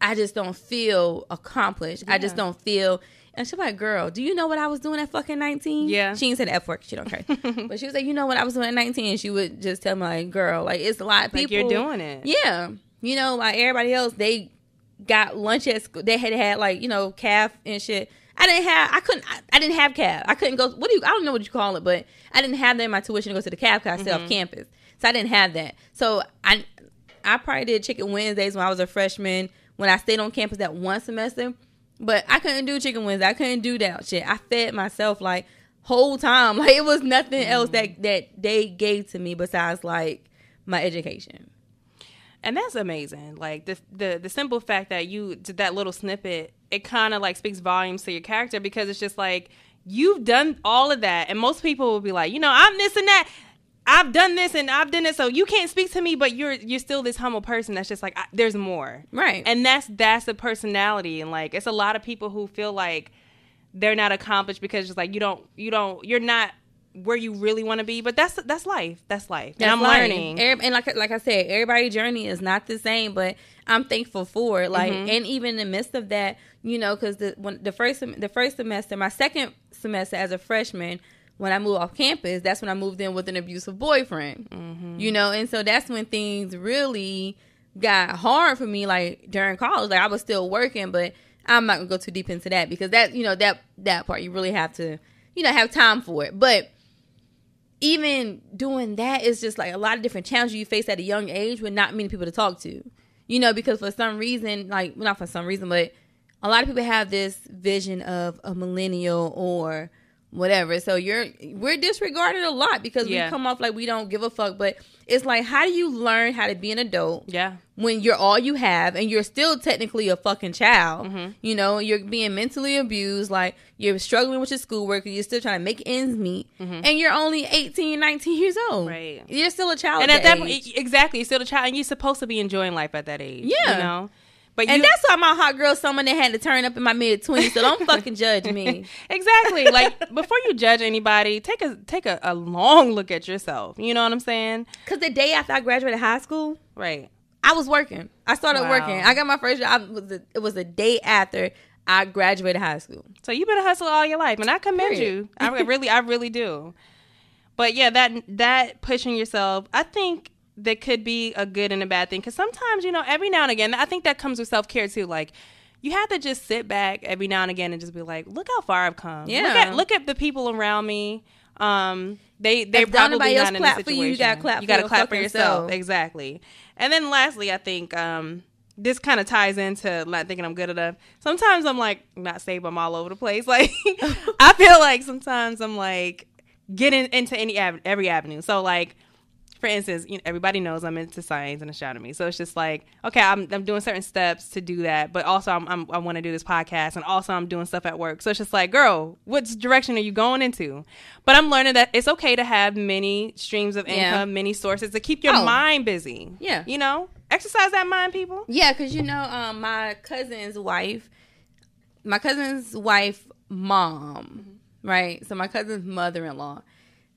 I just don't feel accomplished. Yeah. I just don't feel. And she's like, girl, do you know what I was doing at fucking nineteen? Yeah. She ain't said F work. She don't care. But she was like, you know what I was doing at nineteen? And she would just tell me, like, girl, like, it's a lot of people. Like, you're doing it. Yeah. You know, like, everybody else, they got lunch at school. They had had, like, you know, calf and shit. I didn't have, I couldn't, I, I didn't have calf. I couldn't go, what do you, I don't know what you call it, but I didn't have that in my tuition to go to the calf because I mm-hmm. campus. So I didn't have that. So I, I probably did Chicken Wednesdays when I was a freshman, when I stayed on campus that one semester. But I couldn't do Chicken Wings. I couldn't do that shit. I fed myself, like, whole time. Like, it was nothing else that, that they gave to me besides, like, my education. And that's amazing. Like, the the, the simple fact that you did that little snippet, it kind of, like, speaks volumes to your character because it's just, like, you've done all of that. And most people will be like, you know, I'm this and that. I've done this and I've done this, so you can't speak to me, but you're you're still this humble person that's just like, I, there's more. Right. And that's that's the personality. And, like, it's a lot of people who feel like they're not accomplished because just like you don't you don't you're not where you really want to be. But that's that's life. That's life. That's and I'm life. learning. Every, and like like I said, everybody's journey is not the same, but I'm thankful for it. Like, mm-hmm. and even in the midst of that, you know, because the when the first the first semester, my second semester as a freshman. When I moved off campus, that's when I moved in with an abusive boyfriend, mm-hmm. you know? And so that's when things really got hard for me, like, during college. Like, I was still working, but I'm not going to go too deep into that because that, you know, that that part, you really have to, you know, have time for it. But even doing that is just, like, a lot of different challenges you face at a young age with not many people to talk to, you know, because for some reason, like, well, not for some reason, but a lot of people have this vision of a millennial or whatever. So you're we're disregarded a lot because yeah. we come off like we don't give a fuck. But it's like, how do you learn how to be an adult? Yeah. When you're all you have and you're still technically a fucking child, mm-hmm. you know, you're being mentally abused. Like, you're struggling with your schoolwork. You're still trying to make ends meet. Mm-hmm. And you're only eighteen, nineteen years old. Right. You're still a child. And at that, that point, exactly. You're still a child. And you're supposed to be enjoying life at that age. Yeah. You know? But and you, that's why my hot girl summer that had to turn up in my mid-twenties. So don't fucking judge me. Exactly. Like, before you judge anybody, take a take a, a long look at yourself. You know what I'm saying? Because the day after I graduated high school, right, I was working. I started wow. working. I got my first job. It was, a, it was the day after I graduated high school. So you've been a hustler all your life, and I commend Period. you. I really, I really do. But yeah, that that pushing yourself, I think. That could be a good and a bad thing. Because sometimes, you know, every now and again, I think that comes with self-care too. Like, you have to just sit back every now and again and just be like, look how far I've come. Yeah. Look at, look at the people around me. Um, they, they're probably not in a situation. You, you got to clap for, you gotta clap for yourself. Self. Exactly. And then lastly, I think um, this kind of ties into not thinking I'm good enough. Sometimes I'm like, not saved, I'm all over the place. Like, I feel like sometimes I'm like getting into any av- every avenue. So like, for instance, you know, everybody knows I'm into science and astronomy, so it's just like, okay, I'm I'm doing certain steps to do that, but also I'm, I'm I want to do this podcast, and also I'm doing stuff at work, so it's just like, girl, what direction are you going into? But I'm learning that it's okay to have many streams of income, yeah. many sources to keep your oh. mind busy. Yeah, you know, exercise that mind, people. Yeah, because you know, um, my cousin's wife, my cousin's wife, mom, mm-hmm. right? So my cousin's mother-in-law.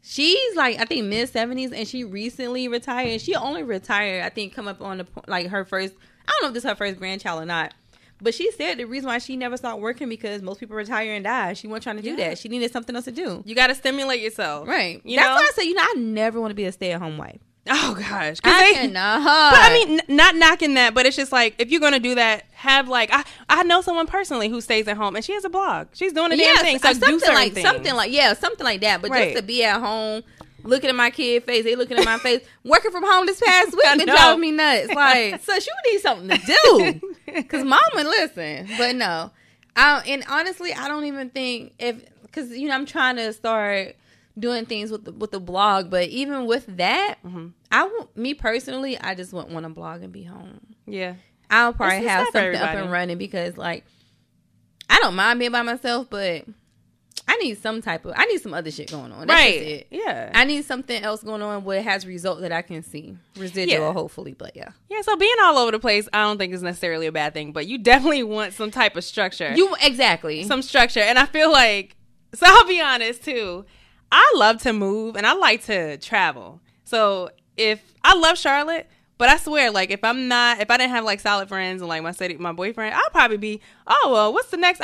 She's like, I think mid seventies, and she recently retired. And she only retired, I think, come up on the like her first. I don't know if this is her first grandchild or not, but she said the reason why she never stopped working because most people retire and die. She wasn't trying to do yeah. that. She needed something else to do. You got to stimulate yourself, right? You That's know? why I say, you know, I never want to be a stay at home wife. Oh gosh, I they, cannot. But I mean, n- not knocking that, but it's just like, if you're gonna do that, have like I, I know someone personally who stays at home and she has a blog. She's doing a yes, damn thing. So do something like things. something like yeah, something like that. But right. just to be at home, looking at my kid face, they looking at my face. Working from home this past week been driving me nuts. Like, sis, you need something to do. Because mama, listen, but no, I, and honestly, I don't even think if because you know I'm trying to start. doing things with the, with the blog, but even with that, mm-hmm. I won't, me personally, I just wouldn't want to blog and be home. Yeah, I'll probably have something up and running because, like, I don't mind being by myself, but I need some type of, I need some other shit going on. That's right? Just it. Yeah, I need something else going on where it has results that I can see, residual, yeah. hopefully. But yeah, yeah. So being all over the place, I don't think is necessarily a bad thing, but you definitely want some type of structure. You exactly some structure, and I feel like so. I'll be honest too. I love to move and I like to travel. So if I love Charlotte, but I swear, like if I'm not, if I didn't have like solid friends and like my city, my boyfriend, I'll probably be, oh well, what's the next,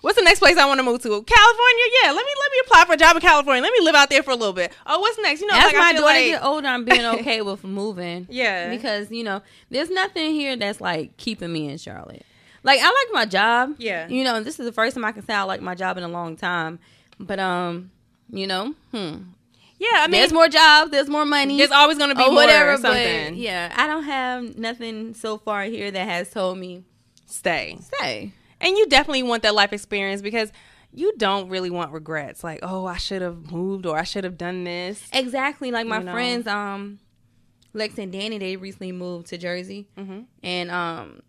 what's the next place I want to move to? California, yeah. Let me let me apply for a job in California. Let me live out there for a little bit. Oh, what's next? You know, as like, my daughter like, get older, I'm being okay with moving. Yeah, because you know, there's nothing here that's like keeping me in Charlotte. Like I like my job. Yeah, you know, and this is the first time I can say I like my job in a long time. But um. You know, hmm. yeah. I mean, there's more jobs, there's more money. There's always going to be or more whatever, or something. But yeah, I don't have nothing so far here that has told me stay, stay. And you definitely want that life experience because you don't really want regrets. Like, oh, I should have moved or I should have done this. Exactly. Like my you know? friends, um, Lex and Danny, they recently moved to Jersey, mm-hmm. and um,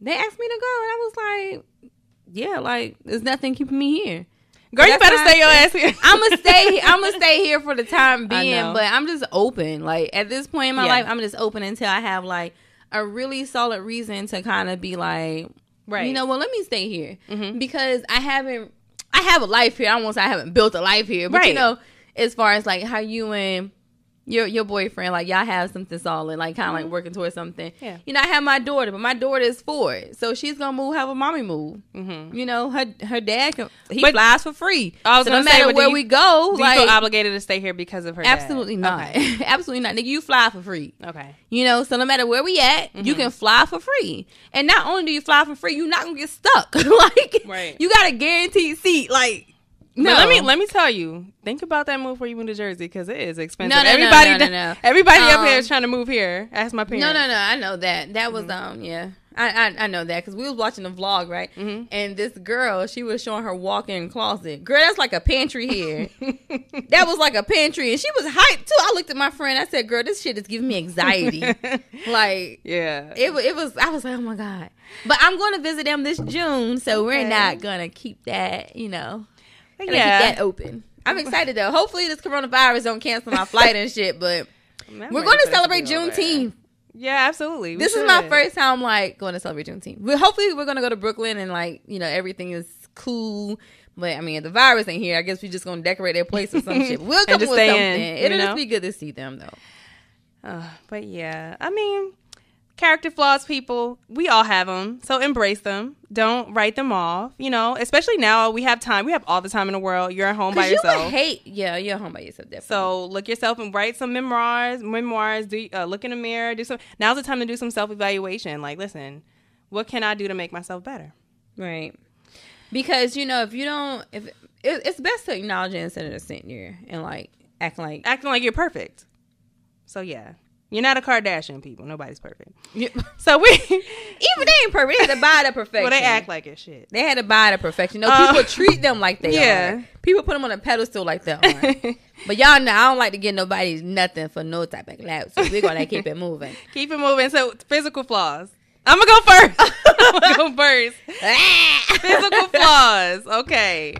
they asked me to go, and I was like, yeah, like there's nothing keeping me here. Girl, That's you better stay your ass here. I'm gonna stay. I'm gonna stay here for the time being, but I'm just open. Like at this point in my yeah. life, I'm just open until I have like a really solid reason to kind of be like, right? You know, well, let me stay here mm-hmm. because I haven't. I have a life here. I won't say I haven't built a life here, but right. you know, as far as like how you and your your boyfriend, like y'all have something solid, like kind of mm-hmm. like working towards something. Yeah. You know, I have my daughter, but my daughter is four, so she's gonna move. Have a mommy move. Mm-hmm. You know, her her dad can, he but flies for free. I was so gonna no say, matter where you, we go, do like you feel obligated to stay here because of her. Absolutely dad? not. Okay. Absolutely not, nigga. You fly for free. Okay. You know, so no matter where we at, mm-hmm. you can fly for free. And not only do you fly for free, you're not gonna get stuck. Like, right. you got a guaranteed seat. Like. No, but let me let me tell you. Think about that move before you move to Jersey because it is expensive. No, no, everybody, no, no, no, no. everybody um, up here is trying to move here. Ask my parents. No, no, no. I know that. That was mm-hmm. um, yeah. I I, I know that because we was watching a vlog, right? Mm-hmm. And this girl, she was showing her walk-in closet. Girl, that's like a pantry here. That was like a pantry, and she was hyped too. I looked at my friend. I said, "Girl, this shit is giving me anxiety." Like, yeah, it it was. I was like, "Oh my God!" But I'm going to visit them this June, so okay. we're not gonna keep that, you know, yeah, keep that open. I'm excited though. Hopefully, this coronavirus don't cancel my flight and shit. But we're going to celebrate Juneteenth. Yeah, absolutely. We this should. Is my first time like going to celebrate Juneteenth. We hopefully we're gonna go to Brooklyn and like you know everything is cool. But I mean, if the virus ain't here, I guess we just gonna decorate their place or some shit. We'll come up with something. In, It'll know? Just be good to see them though. Uh, but yeah, I mean, character flaws, people, we all have them. So embrace them. Don't write them off. You know, especially now we have time. We have all the time in the world. You're at home by yourself. You would hate. Yeah, you're at home by yourself. Definitely. So look yourself and write some memoirs. Memoirs. Do uh, look in the mirror. Do some. Now's the time to do some self evaluation. Like, listen, what can I do to make myself better? Right. Because you know, if you don't, if it, it's best to acknowledge it instead of sitting here and like acting like acting like you're perfect. So yeah. You're not a Kardashian, people. Nobody's perfect. Yeah. So we... Even they ain't perfect. They had to buy the perfection. Well, they act like it shit. They had to buy the perfection. No, people uh, treat them like they yeah. are. People put them on a pedestal like they are. But y'all know, I don't like to give nobody nothing for no type of clout. So we're going to keep it moving. Keep it moving. So physical flaws. I'm going to go first. I'm going to go first. Physical flaws. Okay.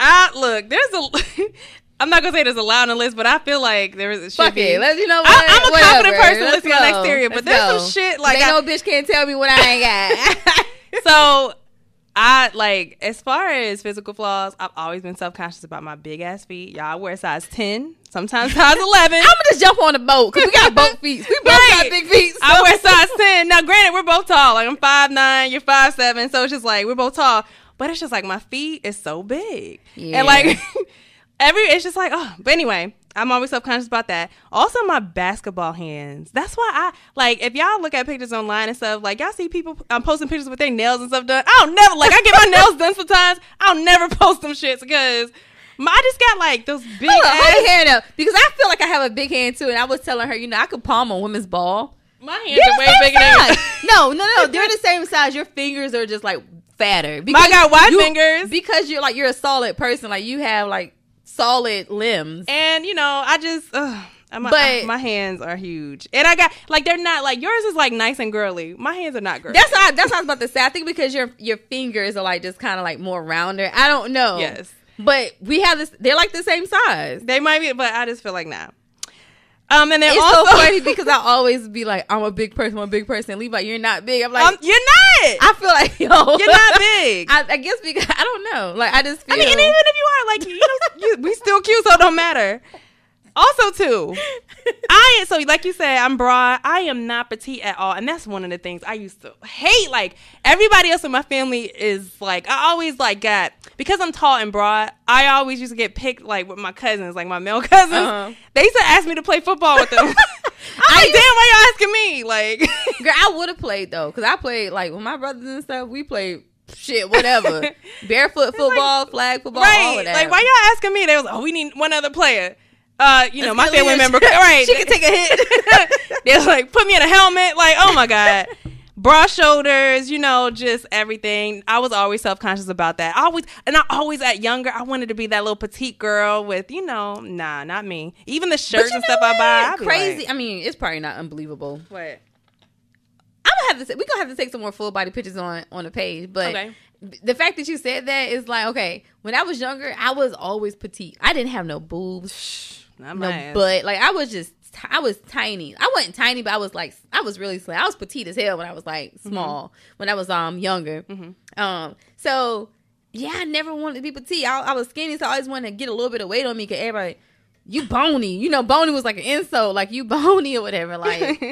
I, look, there's a... I'm not gonna say there's a lot on the list, but I feel like there is. Fuck be. It, let's you know. What, I, I'm a whatever. Confident person. Let's listen to my exterior, but let's there's go. Some shit like ain't I, no bitch can't tell me what I ain't got. So I like as far as physical flaws, I've always been self conscious about my big ass feet. Y'all wear size ten, sometimes size eleven. I'm gonna just jump on the boat because we got both feet. We both right. got big feet. So. I wear size ten. Now, granted, we're both tall. Like I'm five nine, you're five seven, so it's just like we're both tall. But it's just like my feet is so big, yeah. and like. Every it's just like oh but anyway I'm always self-conscious about that. Also my basketball hands, that's why I like if y'all look at pictures online and stuff like y'all see people um, posting pictures with their nails and stuff done. I'll never like I get my nails done sometimes. I'll never post them shits because my, I just got like those big hold ass- on, hold your hand up because I feel like I have a big hand too and I was telling her you know I could palm a women's ball. My hands they're are way bigger than no no no they're the same size. Your fingers are just like fatter because I got wide you, fingers because you're like you're a solid person like you have like solid limbs and you know I just ugh, I'm, but, I, my hands are huge and I got like they're not like yours is like nice and girly. My hands are not girly. That's what I, that's what I was about to say. I think because your your fingers are like just kind of like more rounder. I don't know. Yes, but we have this. They're like the same size. They might be, but I just feel like nah. Um, and they're it's also so funny because I always be like I'm a big person. I'm a big person. Levi, you're not big. I'm like um, you're not. I feel like yo, you're not big. I, I guess because I don't know. Like I just. Feel I mean, and even if you are like you know, you, we still cute, so it don't matter. Also, too, I so like you said, I'm broad. I am not petite at all, and that's one of the things I used to hate. Like everybody else in my family is like, I always like got because I'm tall and broad. I always used to get picked like with my cousins, like my male cousins. Uh-huh. They used to ask me to play football with them. I'm I like, used- damn, why y'all asking me? Like, girl, I would have played though, because I played like with my brothers and stuff. We played. Shit, whatever. Barefoot football, like, flag football, right. all of that. Like, why y'all asking me? They was, oh, we need one other player. Uh, you know, my family member. All right. She can take a hit. They was like, put me in a helmet. Like, oh my God. Broad shoulders, you know, just everything. I was always self-conscious about that. I always, and I always at younger, I wanted to be that little petite girl with, you know, nah, not me. Even the shirts and stuff what? I buy. I crazy. Like, I mean, it's probably not unbelievable. What? I'm gonna have to. We're gonna have to take some more full body pictures on on the page. But okay. The fact that you said that is like, okay. When I was younger, I was always petite. I didn't have no boobs. Not no, ass. But like I was just, t- I was tiny. I wasn't tiny, but I was like, I was really slim. I was petite as hell when I was like small. Mm-hmm. When I was um younger, mm-hmm. um, so yeah, I never wanted to be petite. I, I was skinny, so I always wanted to get a little bit of weight on me. Cause everybody, you bony, you know, bony was like an insult, like you bony or whatever. Like,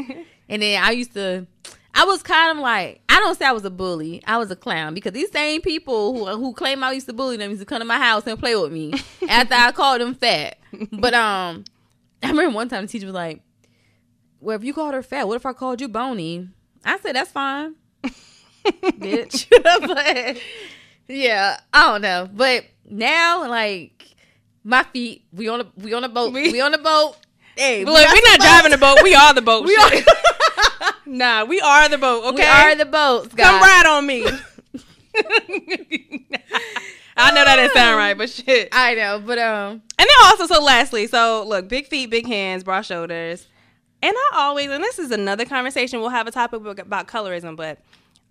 and then I used to, I was kind of like, I don't say I was a bully. I was a clown because these same people who who claim I used to bully them used to come to my house and play with me after I called them fat. But um, I remember one time the teacher was like, well, if you called her fat, what if I called you bony? I said, that's fine, bitch. But yeah, I don't know. But now, like, my feet, we on a, we on a boat. We, we on a boat. Hey, look, we're not driving the boat. We are the boat. We are- Nah, we are the boat, okay? We are the boats, guys. Come ride on me. I know that didn't sound right, but shit. I know, but um. And then also, so lastly, so look, big feet, big hands, broad shoulders. And I always, and this is another conversation, we'll have a topic about colorism, but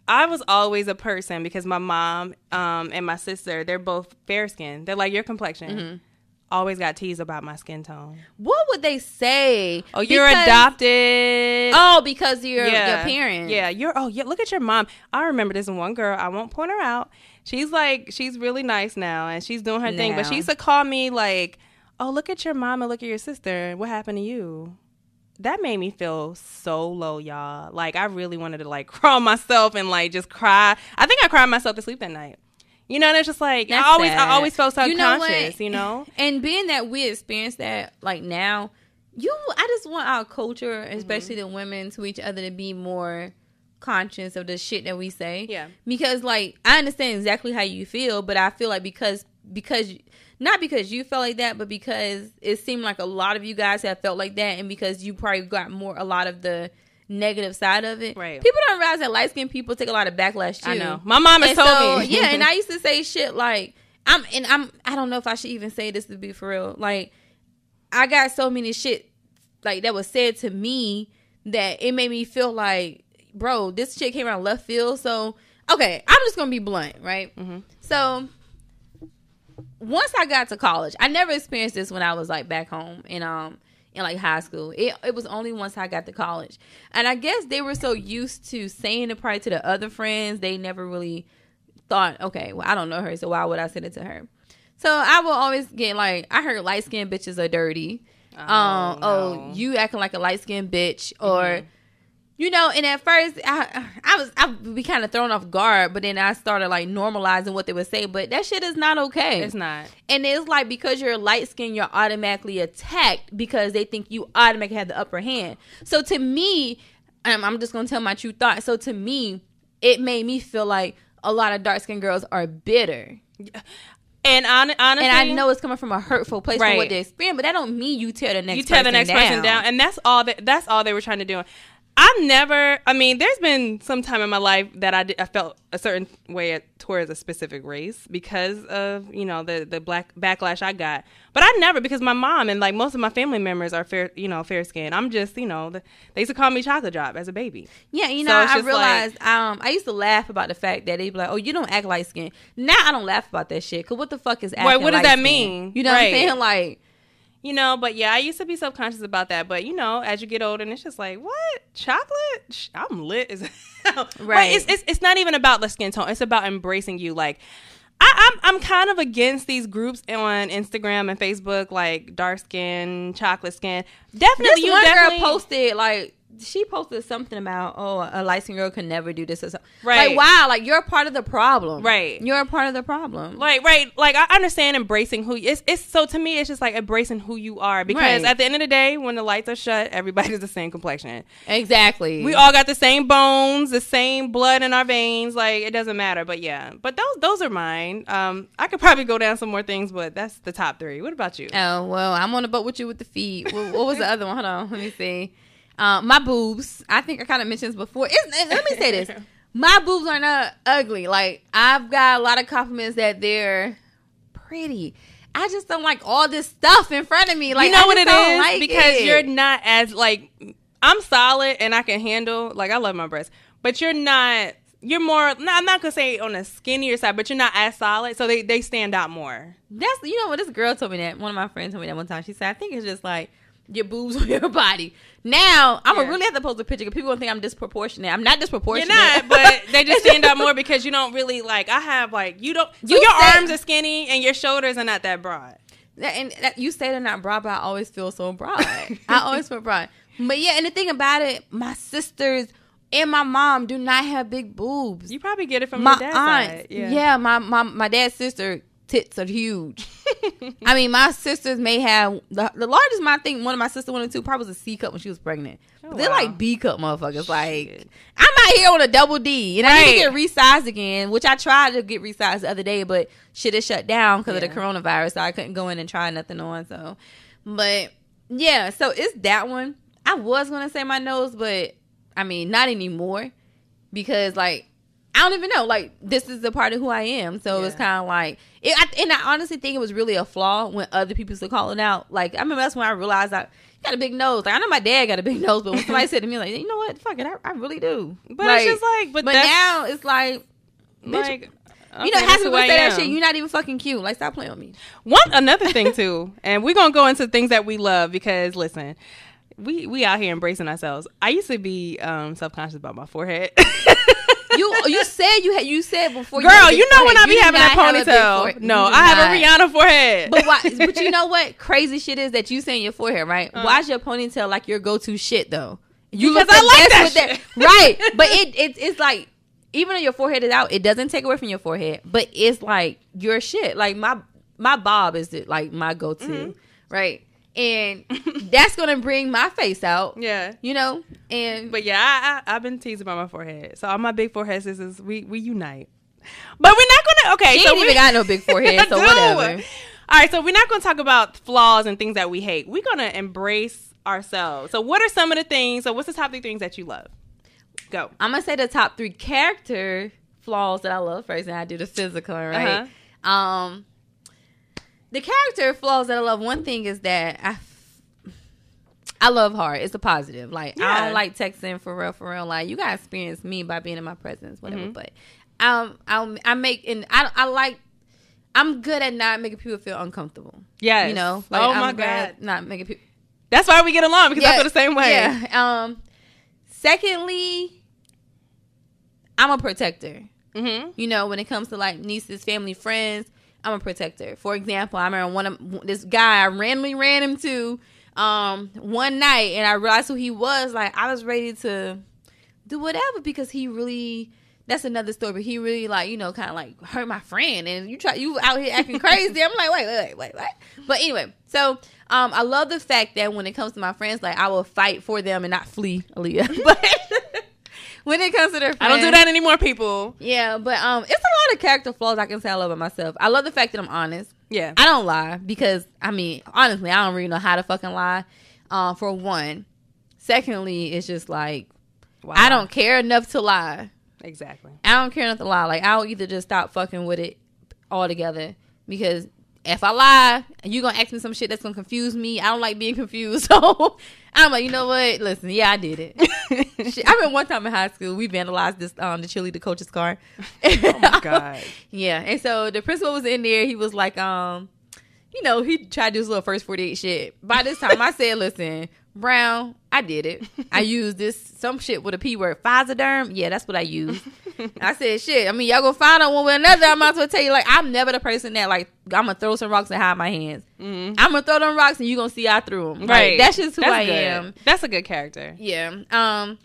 I was always a person, because my mom um, and my sister, they're both fair-skinned. They're like, your complexion. Mm-hmm. Always got teased about my skin tone. What would they say? Oh, you're because, adopted. Oh, because you're yeah. your parents. Yeah, you're, oh, yeah, look at your mom. I remember this one girl. I won't point her out. She's like, she's really nice now, and she's doing her now. thing. But she used to call me like, oh, look at your mom and look at your sister. What happened to you? That made me feel so low, y'all. Like, I really wanted to, like, crawl myself and, like, just cry. I think I cried myself to sleep that night. You know, and it's just, like, That's I always sad. I always felt self-conscious, you know, you know? And being that we experience that, like, now, you, I just want our culture, especially mm-hmm. the women, to each other to be more conscious of the shit that we say. Yeah. Because, like, I understand exactly how you feel, but I feel like because, because... Not because you felt like that, but because it seemed like a lot of you guys have felt like that, and because you probably got more a lot of the negative side of it. Right. People don't realize that light-skinned people take a lot of backlash, too. I know. My mom has and told so, me. Yeah, and I used to say shit like, I'm, and I'm, I don't know if I should even say this to be for real. Like, I got so many shit, like, that was said to me that it made me feel like, bro, this shit came out of left field. So, okay, I'm just going to be blunt, right? Mm-hmm. So... Once I got to college, I never experienced this when I was like back home and um in like high school. It it was only once I got to college, and I guess they were so used to saying it probably to the other friends, they never really thought, okay, well I don't know her, so why would I send it to her? So I will always get like, I heard light skinned bitches are dirty. Oh, um, no. Oh, you acting like a light skinned bitch, or mm-hmm. you know. And at first I I was I would be kind of thrown off guard, but then I started like normalizing what they would say. But that shit is not okay. It's not. And it's like, because you're light skinned, you're automatically attacked because they think you automatically have the upper hand. So to me, um, I'm just gonna tell my true thought. So to me, it made me feel like a lot of dark skinned girls are bitter. Yeah. And on, honestly, and I know it's coming from a hurtful place right. from what they experience, but that don't mean you tear the next you tear person the next down. person down. And that's all that that's all they were trying to do. I've never, I mean, there's been some time in my life that I, did, I felt a certain way at, towards a specific race because of, you know, the, the black backlash I got. But I never, because my mom and, like, most of my family members are fair, you know, fair-skinned. I'm just, you know, the, they used to call me Chocolate Drop as a baby. Yeah, you know, so I realized, like, um, I used to laugh about the fact that they'd be like, oh, you don't act light-skinned. Now I don't laugh about that shit, because what the fuck is acting light-skinned? What does that mean? You know right. what I'm saying? Like... You know, but yeah, I used to be self-conscious about that. But, you know, as you get older, and it's just like, what? Chocolate? I'm lit as hell. Right. It's, it's, it's not even about the skin tone. It's about embracing you. Like, I, I'm I'm kind of against these groups on Instagram and Facebook, like dark skin, chocolate skin. Definitely. This one definitely, girl posted, like, she posted something about, oh, a light-skinned girl can never do this or something. Right. Like, wow, like, you're a part of the problem. Right. You're a part of the problem. Like, right. Like, I understand embracing who, it's, it's so to me, it's just like embracing who you are. Because right. at the end of the day, when the lights are shut, everybody's the same complexion. Exactly. We all got the same bones, the same blood in our veins. Like, it doesn't matter. But yeah. But those those are mine. Um, I could probably go down some more things, but that's the top three. What about you? Oh, well, I'm on the boat with you with the feet. What, what was the other one? Hold on. Let me see. Uh, my boobs, I think I kind of mentioned this before. It's, it, let me say this. My boobs are not ugly. Like, I've got a lot of compliments that they're pretty. I just don't like all this stuff in front of me. Like, you know I what it don't is? Like because it. You're not as, like, I'm solid and I can handle, like, I love my breasts. But you're not, you're more, no, I'm not going to say on the skinnier side, but you're not as solid. So they, they stand out more. That's, you know what? This girl told me that. One of my friends told me that one time. She said, I think it's just like, your boobs on your body. Now, I'm yeah. going to really have to post a picture because people don't think I'm disproportionate. I'm not disproportionate. You're not, but they just stand out more because you don't really, like, I have, like, you don't, so you your say, arms are skinny and your shoulders are not that broad. That, and that, you say they're not broad, but I always feel so broad. I always feel broad. But, yeah, and the thing about it, my sisters and my mom do not have big boobs. You probably get it from my your dad's aunt, side. Yeah, yeah my, my, my dad's sister tits are huge. I mean, my sisters may have the, the largest. My I think one of my sisters went into probably was a C cup when she was pregnant. Oh, but they're wow. like B cup motherfuckers. Shit. Like, I'm out here on a double D, and right. I need to get resized again, which I tried to get resized the other day, but shit is shut down because yeah. of the coronavirus, so I couldn't go in and try nothing on. So, but yeah, so it's that one. I was gonna say my nose, but I mean, not anymore, because like, I don't even know, like, this is the part of who I am. So yeah. It's kind of like, it, I, and I honestly think it was really a flaw when other people used to call it out. Like, I remember that's when I realized I got a big nose. Like, I know my dad got a big nose, but when somebody said to me, like, you know what, fuck it, I, I really do. But like, it's just like, but, but now it's like, bitch, like, okay, you know, half people say that shit, you're not even fucking cute. Like, stop playing with me. One, another thing too, and we're going to go into things that we love because, listen, we, we out here embracing ourselves. I used to be um, self-conscious about my forehead. You you said you had you said before you girl you know forehead. When I be having that ponytail have no I not. Have a Rihanna forehead but why, but you know what crazy shit is that you saying your forehead right uh, why's your ponytail like your go to shit though you because look I like that, with that right but it, it it's like even though your forehead is out it doesn't take away from your forehead but it's like your shit like my my bob is the, like my go to mm-hmm. right. And that's going to bring my face out. Yeah. You know? And But yeah, I, I, I've been teased about my forehead. So all my big forehead sisters, we, we unite. But we're not going to... Okay, she so ain't we, even got no big forehead, so whatever. All right, so we're not going to talk about flaws and things that we hate. We're going to embrace ourselves. So what are some of the things... So what's the top three things that you love? Go. I'm going to say the top three character flaws that I love first, and I do the physical, right? Uh-huh. Um... The character flaws that I love, one thing is that I, I love hard. It's a positive. Like, yeah. I don't like texting for real, for real. Like, you got to experience me by being in my presence, whatever. Mm-hmm. But um, I I make, and I, I like, I'm good at not making people feel uncomfortable. Yeah. You know? Like, oh, I'm my God. Not making people. That's why we get along, because yeah, I feel the same way. Yeah. Um, secondly, I'm a protector. Mm-hmm. You know, when it comes to, like, nieces, family, friends. I'm a protector. For example, I remember one of this guy I randomly ran into um, one night, and I realized who he was. Like, I was ready to do whatever because he really. That's another story, but he really like you know kind of like hurt my friend, and you try you out here acting crazy. I'm like wait wait wait wait. But anyway, so um, I love the fact that when it comes to my friends, like I will fight for them and not flee, Aaliyah. But when it comes to their friends. I don't do that anymore, people. Yeah, but um, it's a lot of character flaws I can say I love about myself. I love the fact that I'm honest. Yeah. I don't lie because, I mean, honestly, I don't really know how to fucking lie, uh, for one. Secondly, it's just like, wow. I don't care enough to lie. Exactly. I don't care enough to lie. Like, I'll either just stop fucking with it altogether because if I lie, you're going to ask me some shit that's going to confuse me. I don't like being confused. So I'm like, you know what? Listen, yeah, I did it. Shit, I remember one time in high school, we vandalized this um, the cheerleader the coach's car. Oh, my God. Yeah. And so the principal was in there. He was like, um, you know, he tried to do his little first forty-eight shit. By this time, I said, listen, Brown, I did it. I used this, some shit with a P word. Physoderm? Yeah, that's what I used. I said, shit, I mean, y'all gonna find out one way or another. I might as well tell you, like, I'm never the person that, like, I'm gonna throw some rocks and hide my hands. Mm-hmm. I'm gonna throw them rocks and you gonna see I threw them. Right. Like, that's just who that's I good. Am. That's a good character. Yeah. Um.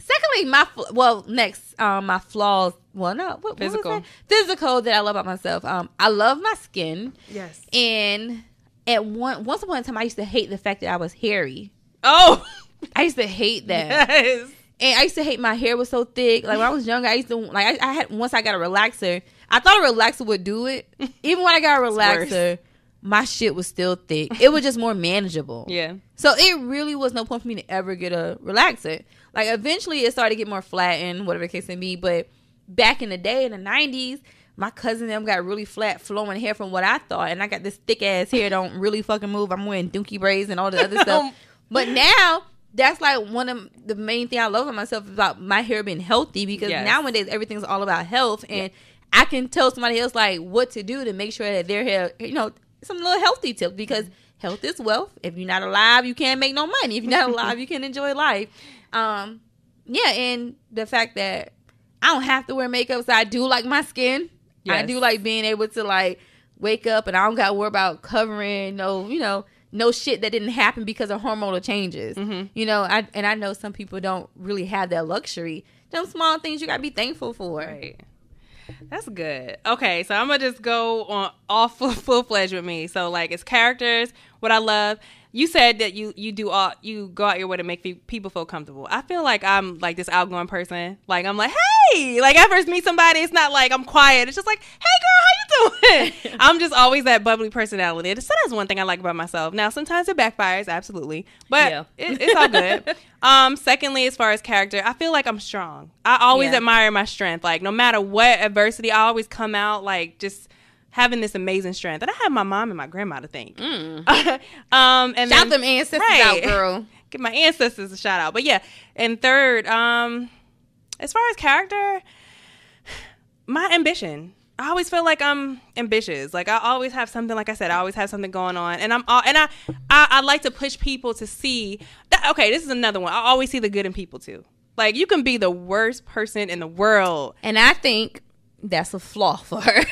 Secondly, my, well, next, um, my flaws. Well, no. What, Physical. What was that? Physical that I love about myself. Um, I love my skin. Yes. And... At one once upon a time, I used to hate the fact that I was hairy. Oh, I used to hate that. Yes. And I used to hate my hair was so thick. Like when I was younger, I used to like I, I had once I got a relaxer. I thought a relaxer would do it. Even when I got a relaxer, my shit was still thick. It was just more manageable. Yeah. So it really was no point for me to ever get a relaxer. Like eventually, it started to get more flattened, whatever the case may be. But back in the day, in the nineties. My cousin and them got really flat flowing hair from what I thought. And I got this thick ass hair. Don't really fucking move. I'm wearing dookie braids and all the other stuff. But now, that's like one of the main thing I love about myself about my hair being healthy. Because yes. Nowadays, everything's all about health. And yeah. I can tell somebody else like what to do to make sure that their hair, you know, some little healthy tips. Because health is wealth. If you're not alive, you can't make no money. If you're not alive, you can't enjoy life. Um, yeah, and the fact that I don't have to wear makeup. So I do like my skin. Yes. I do like being able to like wake up and I don't got to worry about covering no, you know, no shit that didn't happen because of hormonal changes. Mm-hmm. You know, I and I know some people don't really have that luxury. Them small things you got to be thankful for. Right. That's good. Okay, so I'm going to just go on all full, full-fledged with me. So like it's characters, what I love. You said that you you do all you go out your way to make people feel comfortable. I feel like I'm like this outgoing person. Like I'm like, hey, like I first meet somebody, it's not like I'm quiet. It's just like, hey, girl, how you doing? I'm just always that bubbly personality. So that's one thing I like about myself. Now, sometimes it backfires, absolutely, but yeah. it, it's all good. um, secondly, as far as character, I feel like I'm strong. I always yeah. admire my strength. Like no matter what adversity, I always come out like just. Having this amazing strength that I have my mom and my grandma to thank. Mm. um, and shout then, them ancestors right, out, girl. Give my ancestors a shout out. But yeah, and third, um, as far as character, my ambition. I always feel like I'm ambitious. Like I always have something. Like I said, I always have something going on, and I'm all, and I, I I like to push people to see. That, okay, this is another one. I always see the good in people too. Like you can be the worst person in the world, and I think that's a flaw for her.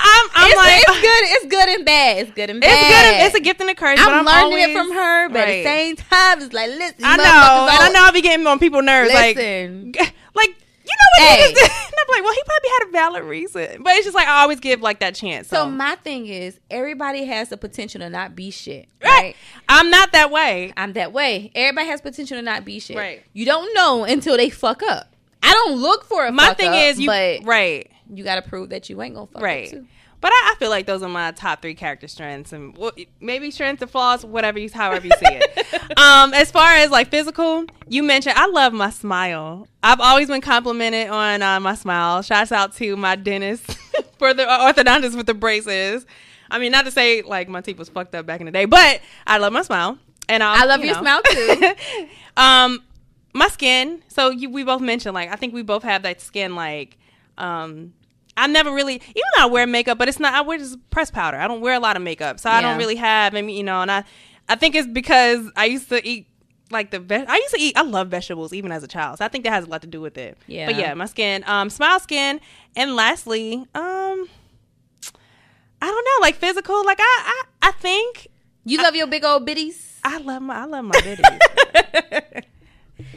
I'm, I'm it's, like, it's good. It's good and bad. It's good and bad. It's good. And, it's a gift and a curse. I'm, but I'm learning always, it from her, but right. at the same time, it's like listen. I know, and I know I be getting on people's nerves. Listen. Like, like you know what? Hey. He just did? And I'm like, well, he probably had a valid reason, but it's just like I always give like that chance. So, so my thing is, everybody has the potential to not be shit. Right? right. I'm not that way. I'm that way. Everybody has potential to not be shit. Right. You don't know until they fuck up. I don't look for a. My fuck thing up, is, you but right. You got to prove that you ain't gonna fuck right. up too. But I, I feel like those are my top three character strengths, and well, maybe strengths or flaws, whatever you, however you see it. um, as far as like physical, you mentioned I love my smile. I've always been complimented on uh, my smile. Shouts out to my dentist for the uh, orthodontist with the braces. I mean, not to say like my teeth was fucked up back in the day, but I love my smile, and I'll, I love you your know. smile too. um, my skin. So you, we both mentioned like I think we both have that skin like. Um, I never really, even though I wear makeup, but it's not, I wear just pressed powder. I don't wear a lot of makeup. So yeah. I don't really have, I mean, you know, and I, I think it's because I used to eat like the best, I used to eat, I love vegetables even as a child. So I think that has a lot to do with it. Yeah. But yeah, my skin, um, smile skin. And lastly, um, I don't know, like physical, like I, I, I think. You love I, your big old bitties? I love my, I love my bitties.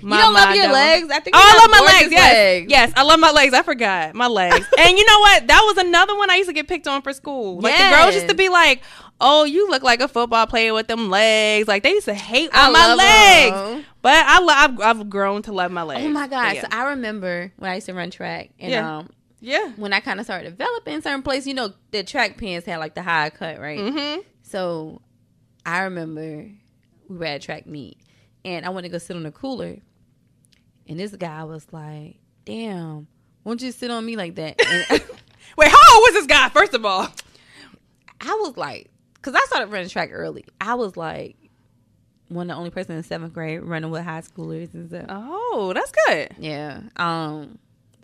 My, you don't love your don't. legs? I think. Oh, I love my legs. Yes. legs. Yes, I love my legs. I forgot my legs. And you know what? That was another one I used to get picked on for school. Like yes. the girls used to be like, "Oh, you look like a football player with them legs." Like they used to hate I my legs. Them. But I love. I've, I've grown to love my legs. Oh my god! Yeah. So I remember when I used to run track, and yeah. um, yeah, when I kind of started developing certain places, you know, the track pants had like the high cut, right? Mm-hmm. So I remember we were at track meet. And I went to go sit on the cooler. And this guy was like, damn, won't you sit on me like that? And wait, how old was this guy, first of all? I was like, because I started running track early. I was like one of the only person in seventh grade running with high schoolers and stuff. Oh, that's good. Yeah. Um.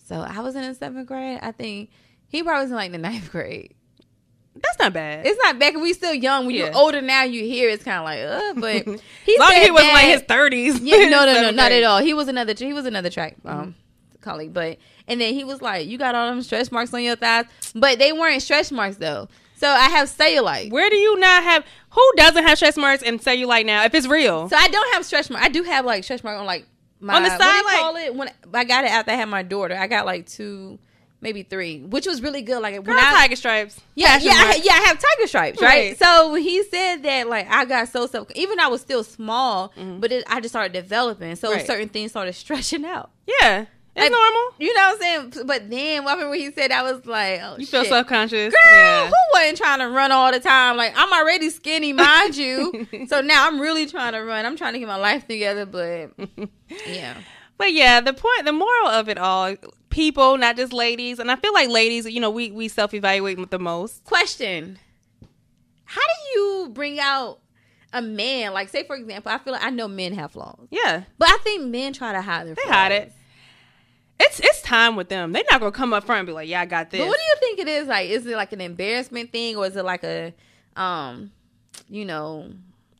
So I was in the seventh grade. I think he probably was in like the ninth grade. That's not bad. It's not bad. We still young. When yeah. you're older now, you hear it's kind of like, uh, but he long as he was like his thirties. Yeah, no, no, no, not at all. He was another. He was another track um, mm-hmm. colleague, but and then he was like, you got all them stretch marks on your thighs, but they weren't stretch marks though. So I have cellulite. Where do you not have? Who doesn't have stretch marks and cellulite now? If it's real, so I don't have stretch marks. I do have like stretch marks on like my on the side. What do you like, call it? When I got it after I had my daughter, I got like two. Maybe three, which was really good. Like when Girl, I tiger stripes, yeah, yeah, I, yeah. I have tiger stripes, right? right? So he said that, like, I got so so. Even I was still small, mm-hmm. but it, I just started developing, so right. certain things started stretching out. Yeah, it's like, normal, you know what I'm saying? But then, I remember when he said, I was like, oh, you shit. feel subconscious, girl. Yeah. Who wasn't trying to run all the time? Like I'm already skinny, mind you. So now I'm really trying to run. I'm trying to get my life together, but yeah. But yeah, the point, the moral of it all, people, not just ladies, and I feel like ladies, you know, we, we self-evaluate the most. Question. How do you bring out a man? Like, say, for example, I feel like I know men have flaws. Yeah. But I think men try to hide their flaws. They hide it. It's it's time with them. They're not going to come up front and be like, yeah, I got this. But what do you think it is? Like, is it like an embarrassment thing, or is it like a, um, you know...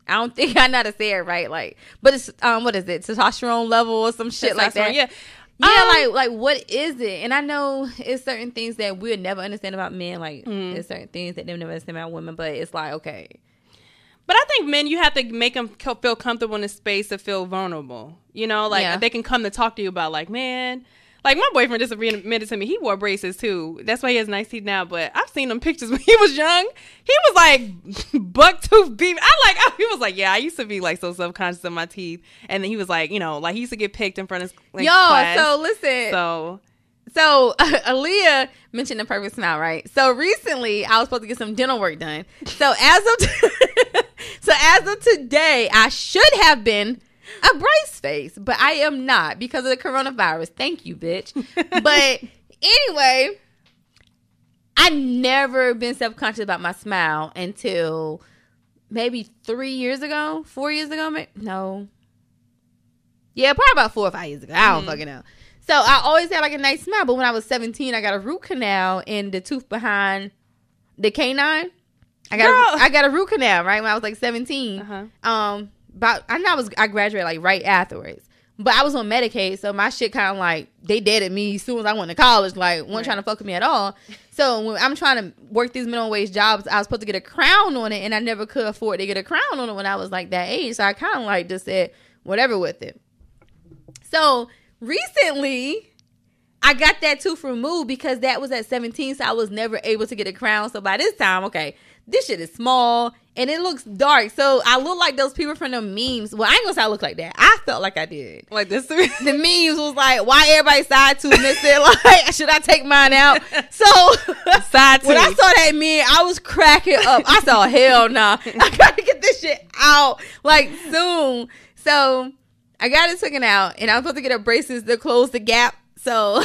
I don't think I know how to say it right, like, but it's um, what is it, testosterone level or some shit like that? Yeah, yeah, um, like, like what is it? And I know it's certain things that we'll never understand about men, like mm. there's certain things that they'll never understand about women. But it's like okay, but I think men, you have to make them feel comfortable in a space to feel vulnerable. You know, like yeah. they can come to talk to you about, like, man. Like, my boyfriend just admitted to me he wore braces too. That's why he has nice teeth now. But I've seen them pictures when he was young. He was like buck tooth beef. I like. I, he was like, yeah, I used to be like so subconscious of my teeth. And then he was like, you know, like he used to get picked in front of like, yo. Class. So listen. So. So Aaliyah mentioned the perfect smile, right? So recently, I was supposed to get some dental work done. So as of t- so as of today, I should have been a brace face, but I am not because of the coronavirus. Thank you, bitch. But anyway, I never been self-conscious about my smile until maybe three years ago, four years ago. Maybe? No. Yeah, probably about four or five years ago. I don't mm. fucking know. So I always had like a nice smile, but when I was seventeen, I got a root canal and the tooth behind the canine. I got a, I got a root canal right when I was like seventeen. Uh-huh. Um, about I know I was I graduated like right afterwards, but I was on Medicaid, so my shit kind of like they deaded me as soon as I went to college. Like, weren't right. trying to fuck with me at all. So when I'm trying to work these minimum wage jobs, I was supposed to get a crown on it, and I never could afford to get a crown on it when I was like that age. So I kind of like just said whatever with it. So. Recently, I got that tooth removed because that was at seventeen, so I was never able to get a crown. So by this time, okay, this shit is small and it looks dark. So I look like those people from the memes. Well, I ain't gonna say I look like that. I felt like I did. Like this, the memes was like, why everybody side tooth missing? Like, should I take mine out? So side when I saw that meme, I was cracking up. I saw hell nah. I gotta get this shit out like soon. So. I got it taken out, and I was supposed to get a braces to close the gap. So,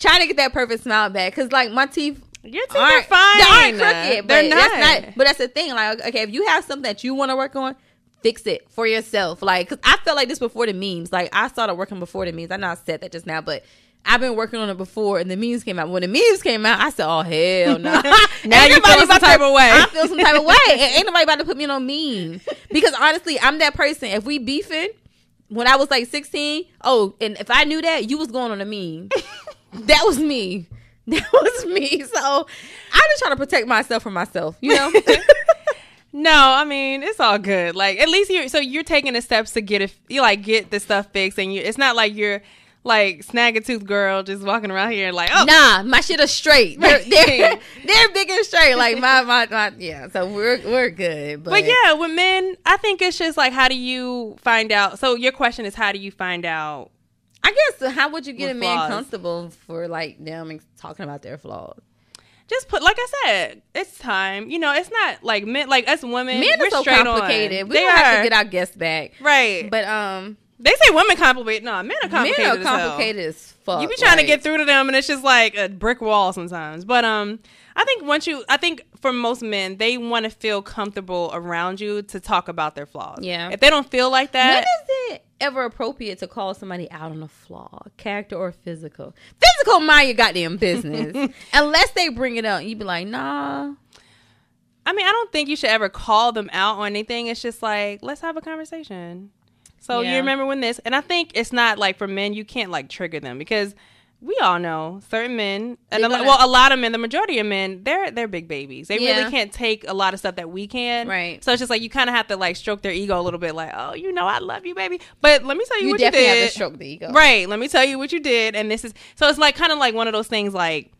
trying to get that perfect smile back. Because, like, my teeth, your teeth aren't, are fine. They aren't crooked. They're but not. That's not. But that's the thing. Like, okay, if you have something that you want to work on, fix it for yourself. Like, because I felt like this before the memes. Like, I started working before the memes. I know I said that just now, but I've been working on it before, and the memes came out. When the memes came out, I said, oh, hell no. Now you feel some type of way. I feel some type of way. And ain't nobody about to put me on memes. Because, honestly, I'm that person. If we beefing, when I was like sixteen, oh, and if I knew that, you was going on a meme. That was me. That was me. So I just try to protect myself from myself, you know? No, I mean, it's all good. Like, at least you're, so you're taking the steps to get it, you like get the stuff fixed, and you, it's not like you're like snag-a-tooth girl just walking around here like, oh. Nah, my shit is straight. They're, they're, they're big and straight. Like, my, my, my, yeah, so we're we're good. But. but yeah, with men, I think it's just like, how do you find out? So your question is, how do you find out? I guess, how would you get a man flaws? comfortable for like them talking about their flaws? Just put, like I said, it's time. You know, it's not like men, like us women, men we're are so straight complicated. On. We they don't are. have to get our guests back. Right. But, um... They say women complicate. No, men are complicated. Men are complicated as, as fuck. You be trying like, to get through to them, and it's just like a brick wall sometimes. But um, I think once you, I think for most men, they want to feel comfortable around you to talk about their flaws. Yeah. If they don't feel like that, when is it ever appropriate to call somebody out on a flaw, character or physical? Physical, mind your goddamn business. Unless they bring it up, you be like, nah. I mean, I don't think you should ever call them out on anything. It's just like, let's have a conversation. So yeah. You remember when this, and I think it's not like for men, you can't like trigger them because we all know certain men, and a, gonna, well, a lot of men, the majority of men, they're they're big babies. They yeah. really can't take a lot of stuff that we can. Right. So it's just like you kind of have to like stroke their ego a little bit, like, oh, you know, I love you, baby. But let me tell you, you what you did. You definitely have to stroke the ego. Right. Let me tell you what you did, and this is so it's like kind of like one of those things, like,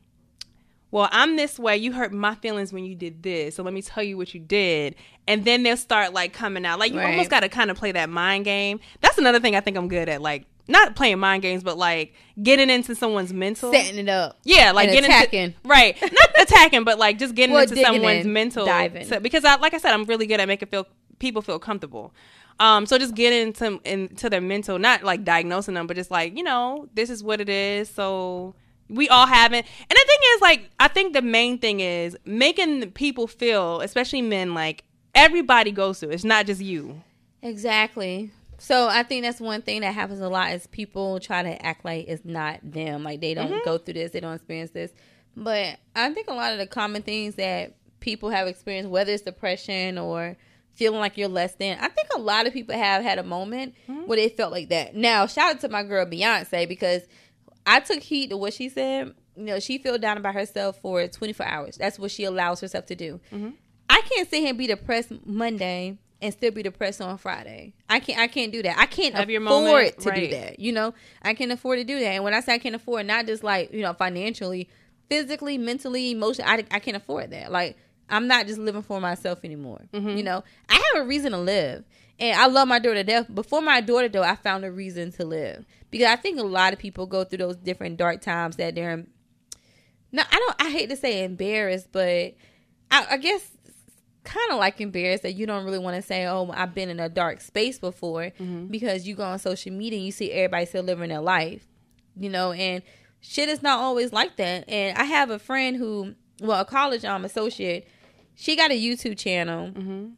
well, I'm this way. You hurt my feelings when you did this. So let me tell you what you did. And then they'll start like coming out. Like you right. almost got to kind of play that mind game. That's another thing I think I'm good at. Like not playing mind games, but like getting into someone's mental. Setting it up. Yeah. Like getting attacking. Into, right. Not attacking, but like just getting well, into someone's in, mental. Diving. So, because I, like I said, I'm really good at making feel people feel comfortable. Um, so just get into, into their mental, not like diagnosing them, but just like, you know, this is what it is. So... we all haven't. And the thing is, like, I think the main thing is making people feel, especially men, like everybody goes through. It's not just you. Exactly. So I think that's one thing that happens a lot is people try to act like it's not them. Like they don't mm-hmm. go through this. They don't experience this. But I think a lot of the common things that people have experienced, whether it's depression or feeling like you're less than, I think a lot of people have had a moment mm-hmm. where they felt like that. Now, shout out to my girl Beyoncé because I took heed to what she said. You know, she feel down by herself for twenty-four hours. That's what she allows herself to do. Mm-hmm. I can't sit here and be depressed Monday and still be depressed on Friday. I can't. I can't do that. I can't Have afford your moment, to right. do that. You know, I can afford to do that. And when I say I can't afford, not just like, you know, financially, physically, mentally, emotionally, I, I can't afford that. Like, I'm not just living for myself anymore. Mm-hmm. You know, I have a reason to live, and I love my daughter to death. Before my daughter, though, I found a reason to live, because I think a lot of people go through those different dark times that they're. In, no, I don't. I hate to say embarrassed, but I, I guess. Kind of like embarrassed that you don't really want to say, oh, I've been in a dark space before, mm-hmm. because you go on social media and you see everybody still living their life, you know, and shit is not always like that. And I have a friend who, well, a college um, associate, she got a YouTube channel, mm-hmm.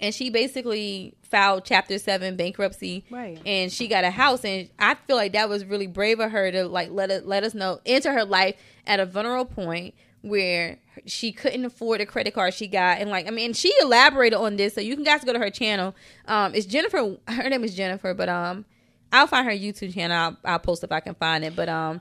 and she basically filed Chapter seven bankruptcy, right? And she got a house, and I feel like that was really brave of her to like let it, let us know, enter her life at a vulnerable point where she couldn't afford a credit card she got. And like, I mean, she elaborated on this, so you can guys go to her channel. Um, it's Jennifer. Her name is Jennifer, but um, I'll find her YouTube channel. I'll, I'll post if I can find it. But um,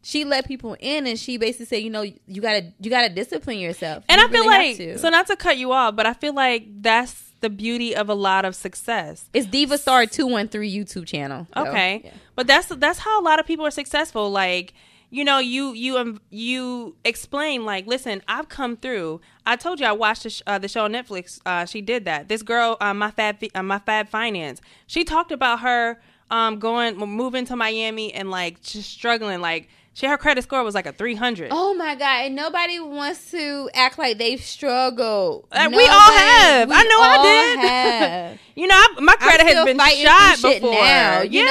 she let people in, and she basically said, you know, you gotta you gotta discipline yourself. And you I feel really like, so not to cut you off, but I feel like that's the beauty of a lot of success. It's DivaStar two one three YouTube channel. So, okay, yeah. But that's that's how a lot of people are successful. Like. You know, you you um, you explain like, listen, I've come through. I told you I watched the, sh- uh, the show on Netflix. Uh, she did that. This girl, uh, my Fab, uh, my Fab Finance. She talked about her um, going moving to Miami and like just struggling. Like she her credit score was like a three hundred. Oh my God! And nobody wants to act like they've struggled. Like, we all have. We I know all I did. Have. You know, I, my credit I'm has been shot before. Now, you yeah.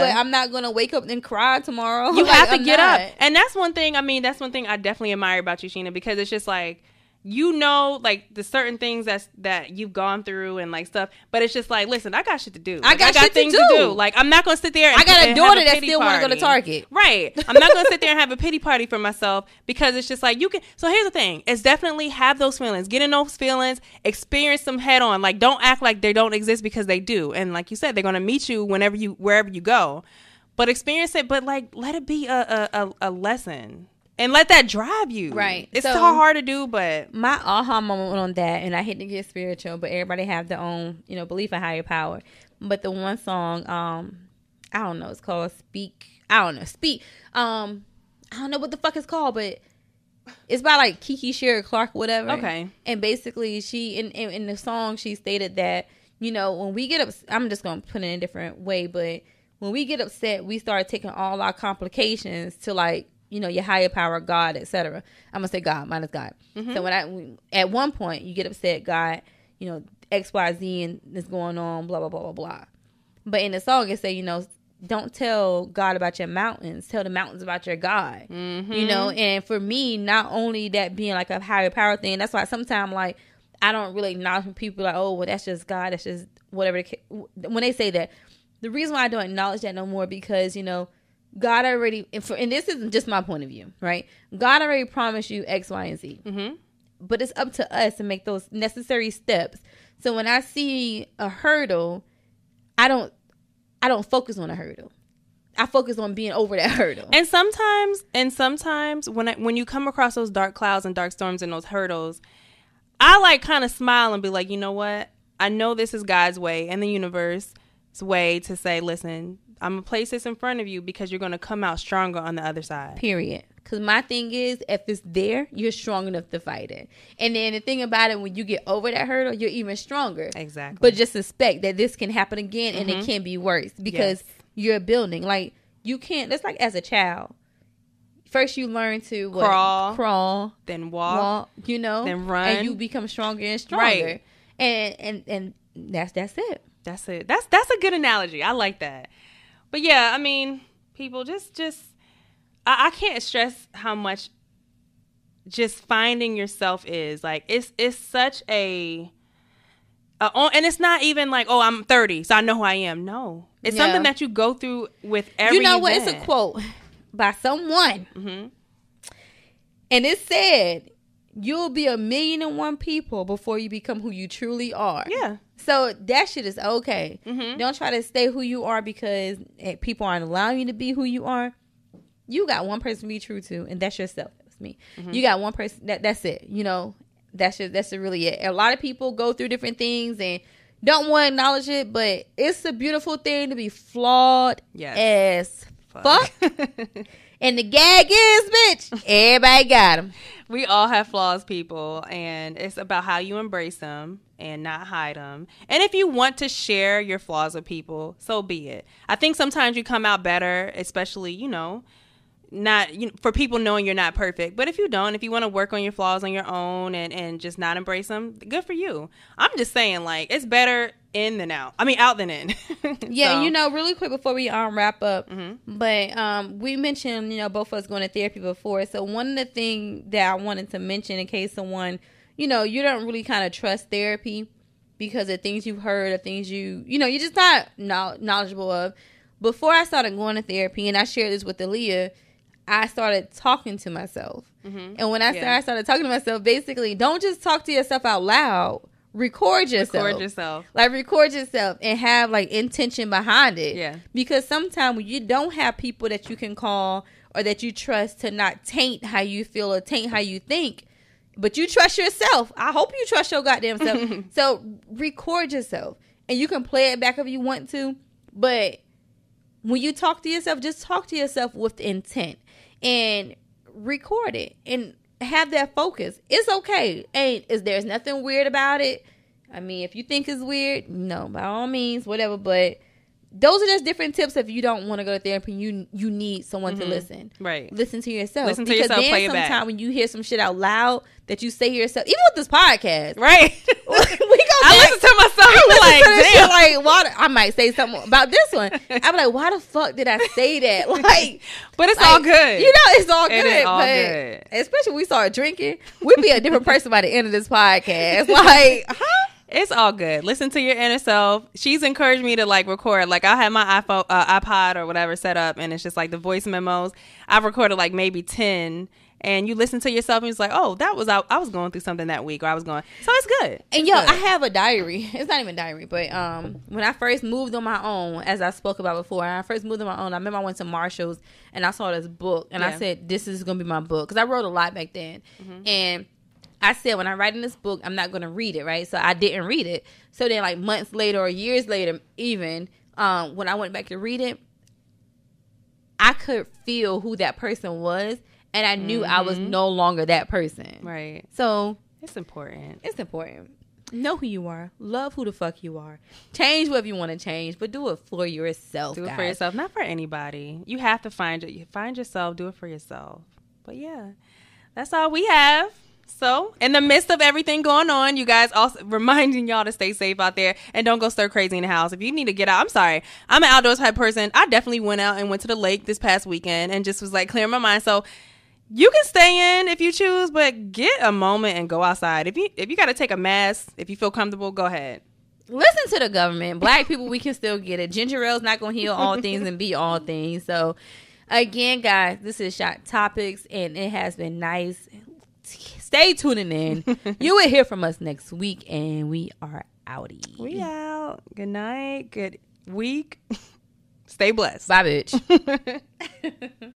know, but I'm not going to wake up and cry tomorrow. You like, have to I'm get not. Up. And that's one thing, I mean, that's one thing I definitely admire about you, Sheena, because it's just like, you know, like the certain things that's, that you've gone through and like stuff, but it's just like, listen, I got shit to do. Like, I got, I got shit things to do. to do. Like, I'm not going to sit there and I got a daughter that still want to go to Target. Right. I'm not going to sit there and have a pity party for myself, because it's just like, you can. So here's the thing. It's definitely have those feelings, get in those feelings, experience them head on. Like, don't act like they don't exist, because they do. And like you said, they're going to meet you whenever you, wherever you go, but experience it. But like, let it be a a, a, a lesson. And let that drive you. Right. It's so hard to do, but. My aha moment on that, and I hate to get spiritual, but everybody have their own, you know, belief in higher power. But the one song, um, I don't know, it's called Speak. I don't know. Speak. Um, I don't know what the fuck it's called, but it's by like Kiki Shearer Clark, whatever. Okay. And basically she, in, in, in the song, she stated that, you know, when we get up, I'm just going to put it in a different way, but when we get upset, we start taking all our complications to like, you know, your higher power, God, et cetera. I'm gonna say God, minus God. Mm-hmm. So when I, at one point, you get upset, God, you know, X, Y, Z, and this going on, blah, blah, blah, blah, blah. But in the song, it say, you know, don't tell God about your mountains, tell the mountains about your God. Mm-hmm. You know, and for me, not only that being like a higher power thing, that's why sometimes like I don't really acknowledge when people are like, oh, well, that's just God, that's just whatever. When they say that, the reason why I don't acknowledge that no more, because you know. God already, and, for, and this isn't just my point of view, right? God already promised you X, Y, and Z. Mm-hmm. But it's up to us to make those necessary steps. So when I see a hurdle, I don't, I don't focus on a hurdle. I focus on being over that hurdle. And sometimes, and sometimes when I, when you come across those dark clouds and dark storms and those hurdles, I like kind of smile and be like, you know what? I know this is God's way and the universe's way to say, listen, I'm going to place this in front of you because you're going to come out stronger on the other side. Period. Because my thing is, if it's there, you're strong enough to fight it. And then the thing about it, when you get over that hurdle, you're even stronger. Exactly. But just suspect that this can happen again, mm-hmm. and it can be worse because yes. you're building. Like, you can't, that's like as a child. First you learn to what? Crawl, crawl, then walk, walk, you know, then run. And you become stronger and stronger. Right. And, and, and that's, that's it. That's it. That's, that's a good analogy. I like that. But yeah, I mean, people just, just, I, I can't stress how much just finding yourself is. Like, it's, it's such a, a, and it's not even like, oh, I'm thirty, so I know who I am. No. It's yeah. something that you go through with every You know event. What? It's a quote by someone. Mm-hmm. And it said, you'll be a million and one people before you become who you truly are. Yeah. So that shit is okay. Mm-hmm. Don't try to stay who you are because people aren't allowing you to be who you are. You got one person to be true to, and that's yourself. That's me. Mm-hmm. You got one person. That that's it. You know, that's your, that's really it. A lot of people go through different things, and don't want to acknowledge it, but it's a beautiful thing to be flawed yes. as fuck. fuck. And the gag is, bitch, everybody got them. We all have flaws, people, and it's about how you embrace them and not hide them. And if you want to share your flaws with people, so be it. I think sometimes you come out better, especially, you know, not you know, for people knowing you're not perfect. But if you don't, if you want to work on your flaws on your own and, and just not embrace them, good for you. I'm just saying, like, it's better in than out. I mean, out than in. yeah, so. You know, really quick before we um wrap up, mm-hmm. but um we mentioned, you know, both of us going to therapy before. So one of the things that I wanted to mention in case someone, you know, you don't really kind of trust therapy because of things you've heard, of things you, you know, you're just not knowledgeable of. Before I started going to therapy, and I shared this with Aaliyah, I started talking to myself. Mm-hmm. And when I, yeah. started, I started talking to myself, basically, don't just talk to yourself out loud. Record yourself. Record yourself. Like, record yourself and have, like, intention behind it. Yeah. Because sometimes when you don't have people that you can call or that you trust to not taint how you feel or taint how you think, but you trust yourself. I hope you trust your goddamn self. So record yourself. And you can play it back if you want to. But when you talk to yourself, just talk to yourself with intent. And record it and have that focus. It's okay. Ain't is there's nothing weird about it. I mean, if you think it's weird, no, by all means, whatever. But those are just different tips if you don't want to go to therapy. You you need someone mm-hmm. to listen. Right. Listen to yourself. Listen to because yourself. Then play sometime it back. When you hear some shit out loud that you say to yourself, even with this podcast, right? we go I back, listen to myself. I like, damn. Like, why? The, I might say something about this one. I'm like, why the fuck did I say that? Like, but it's like, all good. You know, it's all good. It is all but good. Especially when we start drinking, we'd be a different person by the end of this podcast. Like, huh? It's all good. Listen to your inner self. She's encouraged me to, like, record. Like, I had my iPhone, uh, iPod or whatever set up, and it's just, like, the voice memos. I've recorded, like, maybe ten, and you listen to yourself, and it's like, oh, that was, I, I was going through something that week, or I was going, so it's good. It's and, yo, good. I have a diary. It's not even a diary, but um, when I first moved on my own, as I spoke about before, when I first moved on my own, I remember I went to Marshalls, and I saw this book, and yeah. I said, this is going to be my book, because I wrote a lot back then, mm-hmm. and I said, when I write in this book, I'm not going to read it, right? So I didn't read it. So then, like, months later or years later even, um, when I went back to read it, I could feel who that person was, and I knew mm-hmm. I was no longer that person. Right. So it's important. It's important. Know who you are. Love who the fuck you are. Change whatever you want to change, but do it for yourself, Do guys. It for yourself, not for anybody. You have to find it. Find yourself. Do it for yourself. But, yeah, that's all we have. So, in the midst of everything going on, you guys, also reminding y'all to stay safe out there and don't go stir crazy in the house. If you need to get out, I'm sorry. I'm an outdoors type person. I definitely went out and went to the lake this past weekend and just was like clearing my mind. So, you can stay in if you choose, but get a moment and go outside. If you if you got to take a mask, if you feel comfortable, go ahead. Listen to the government. Black people, we can still get it. Ginger ale's not going to heal all things and be all things. So, again, guys, this is Shot Topics, and it has been nice. Stay tuning in. You will hear from us next week, and we are outie. We out. Good night. Good week. Stay blessed. Bye, bitch.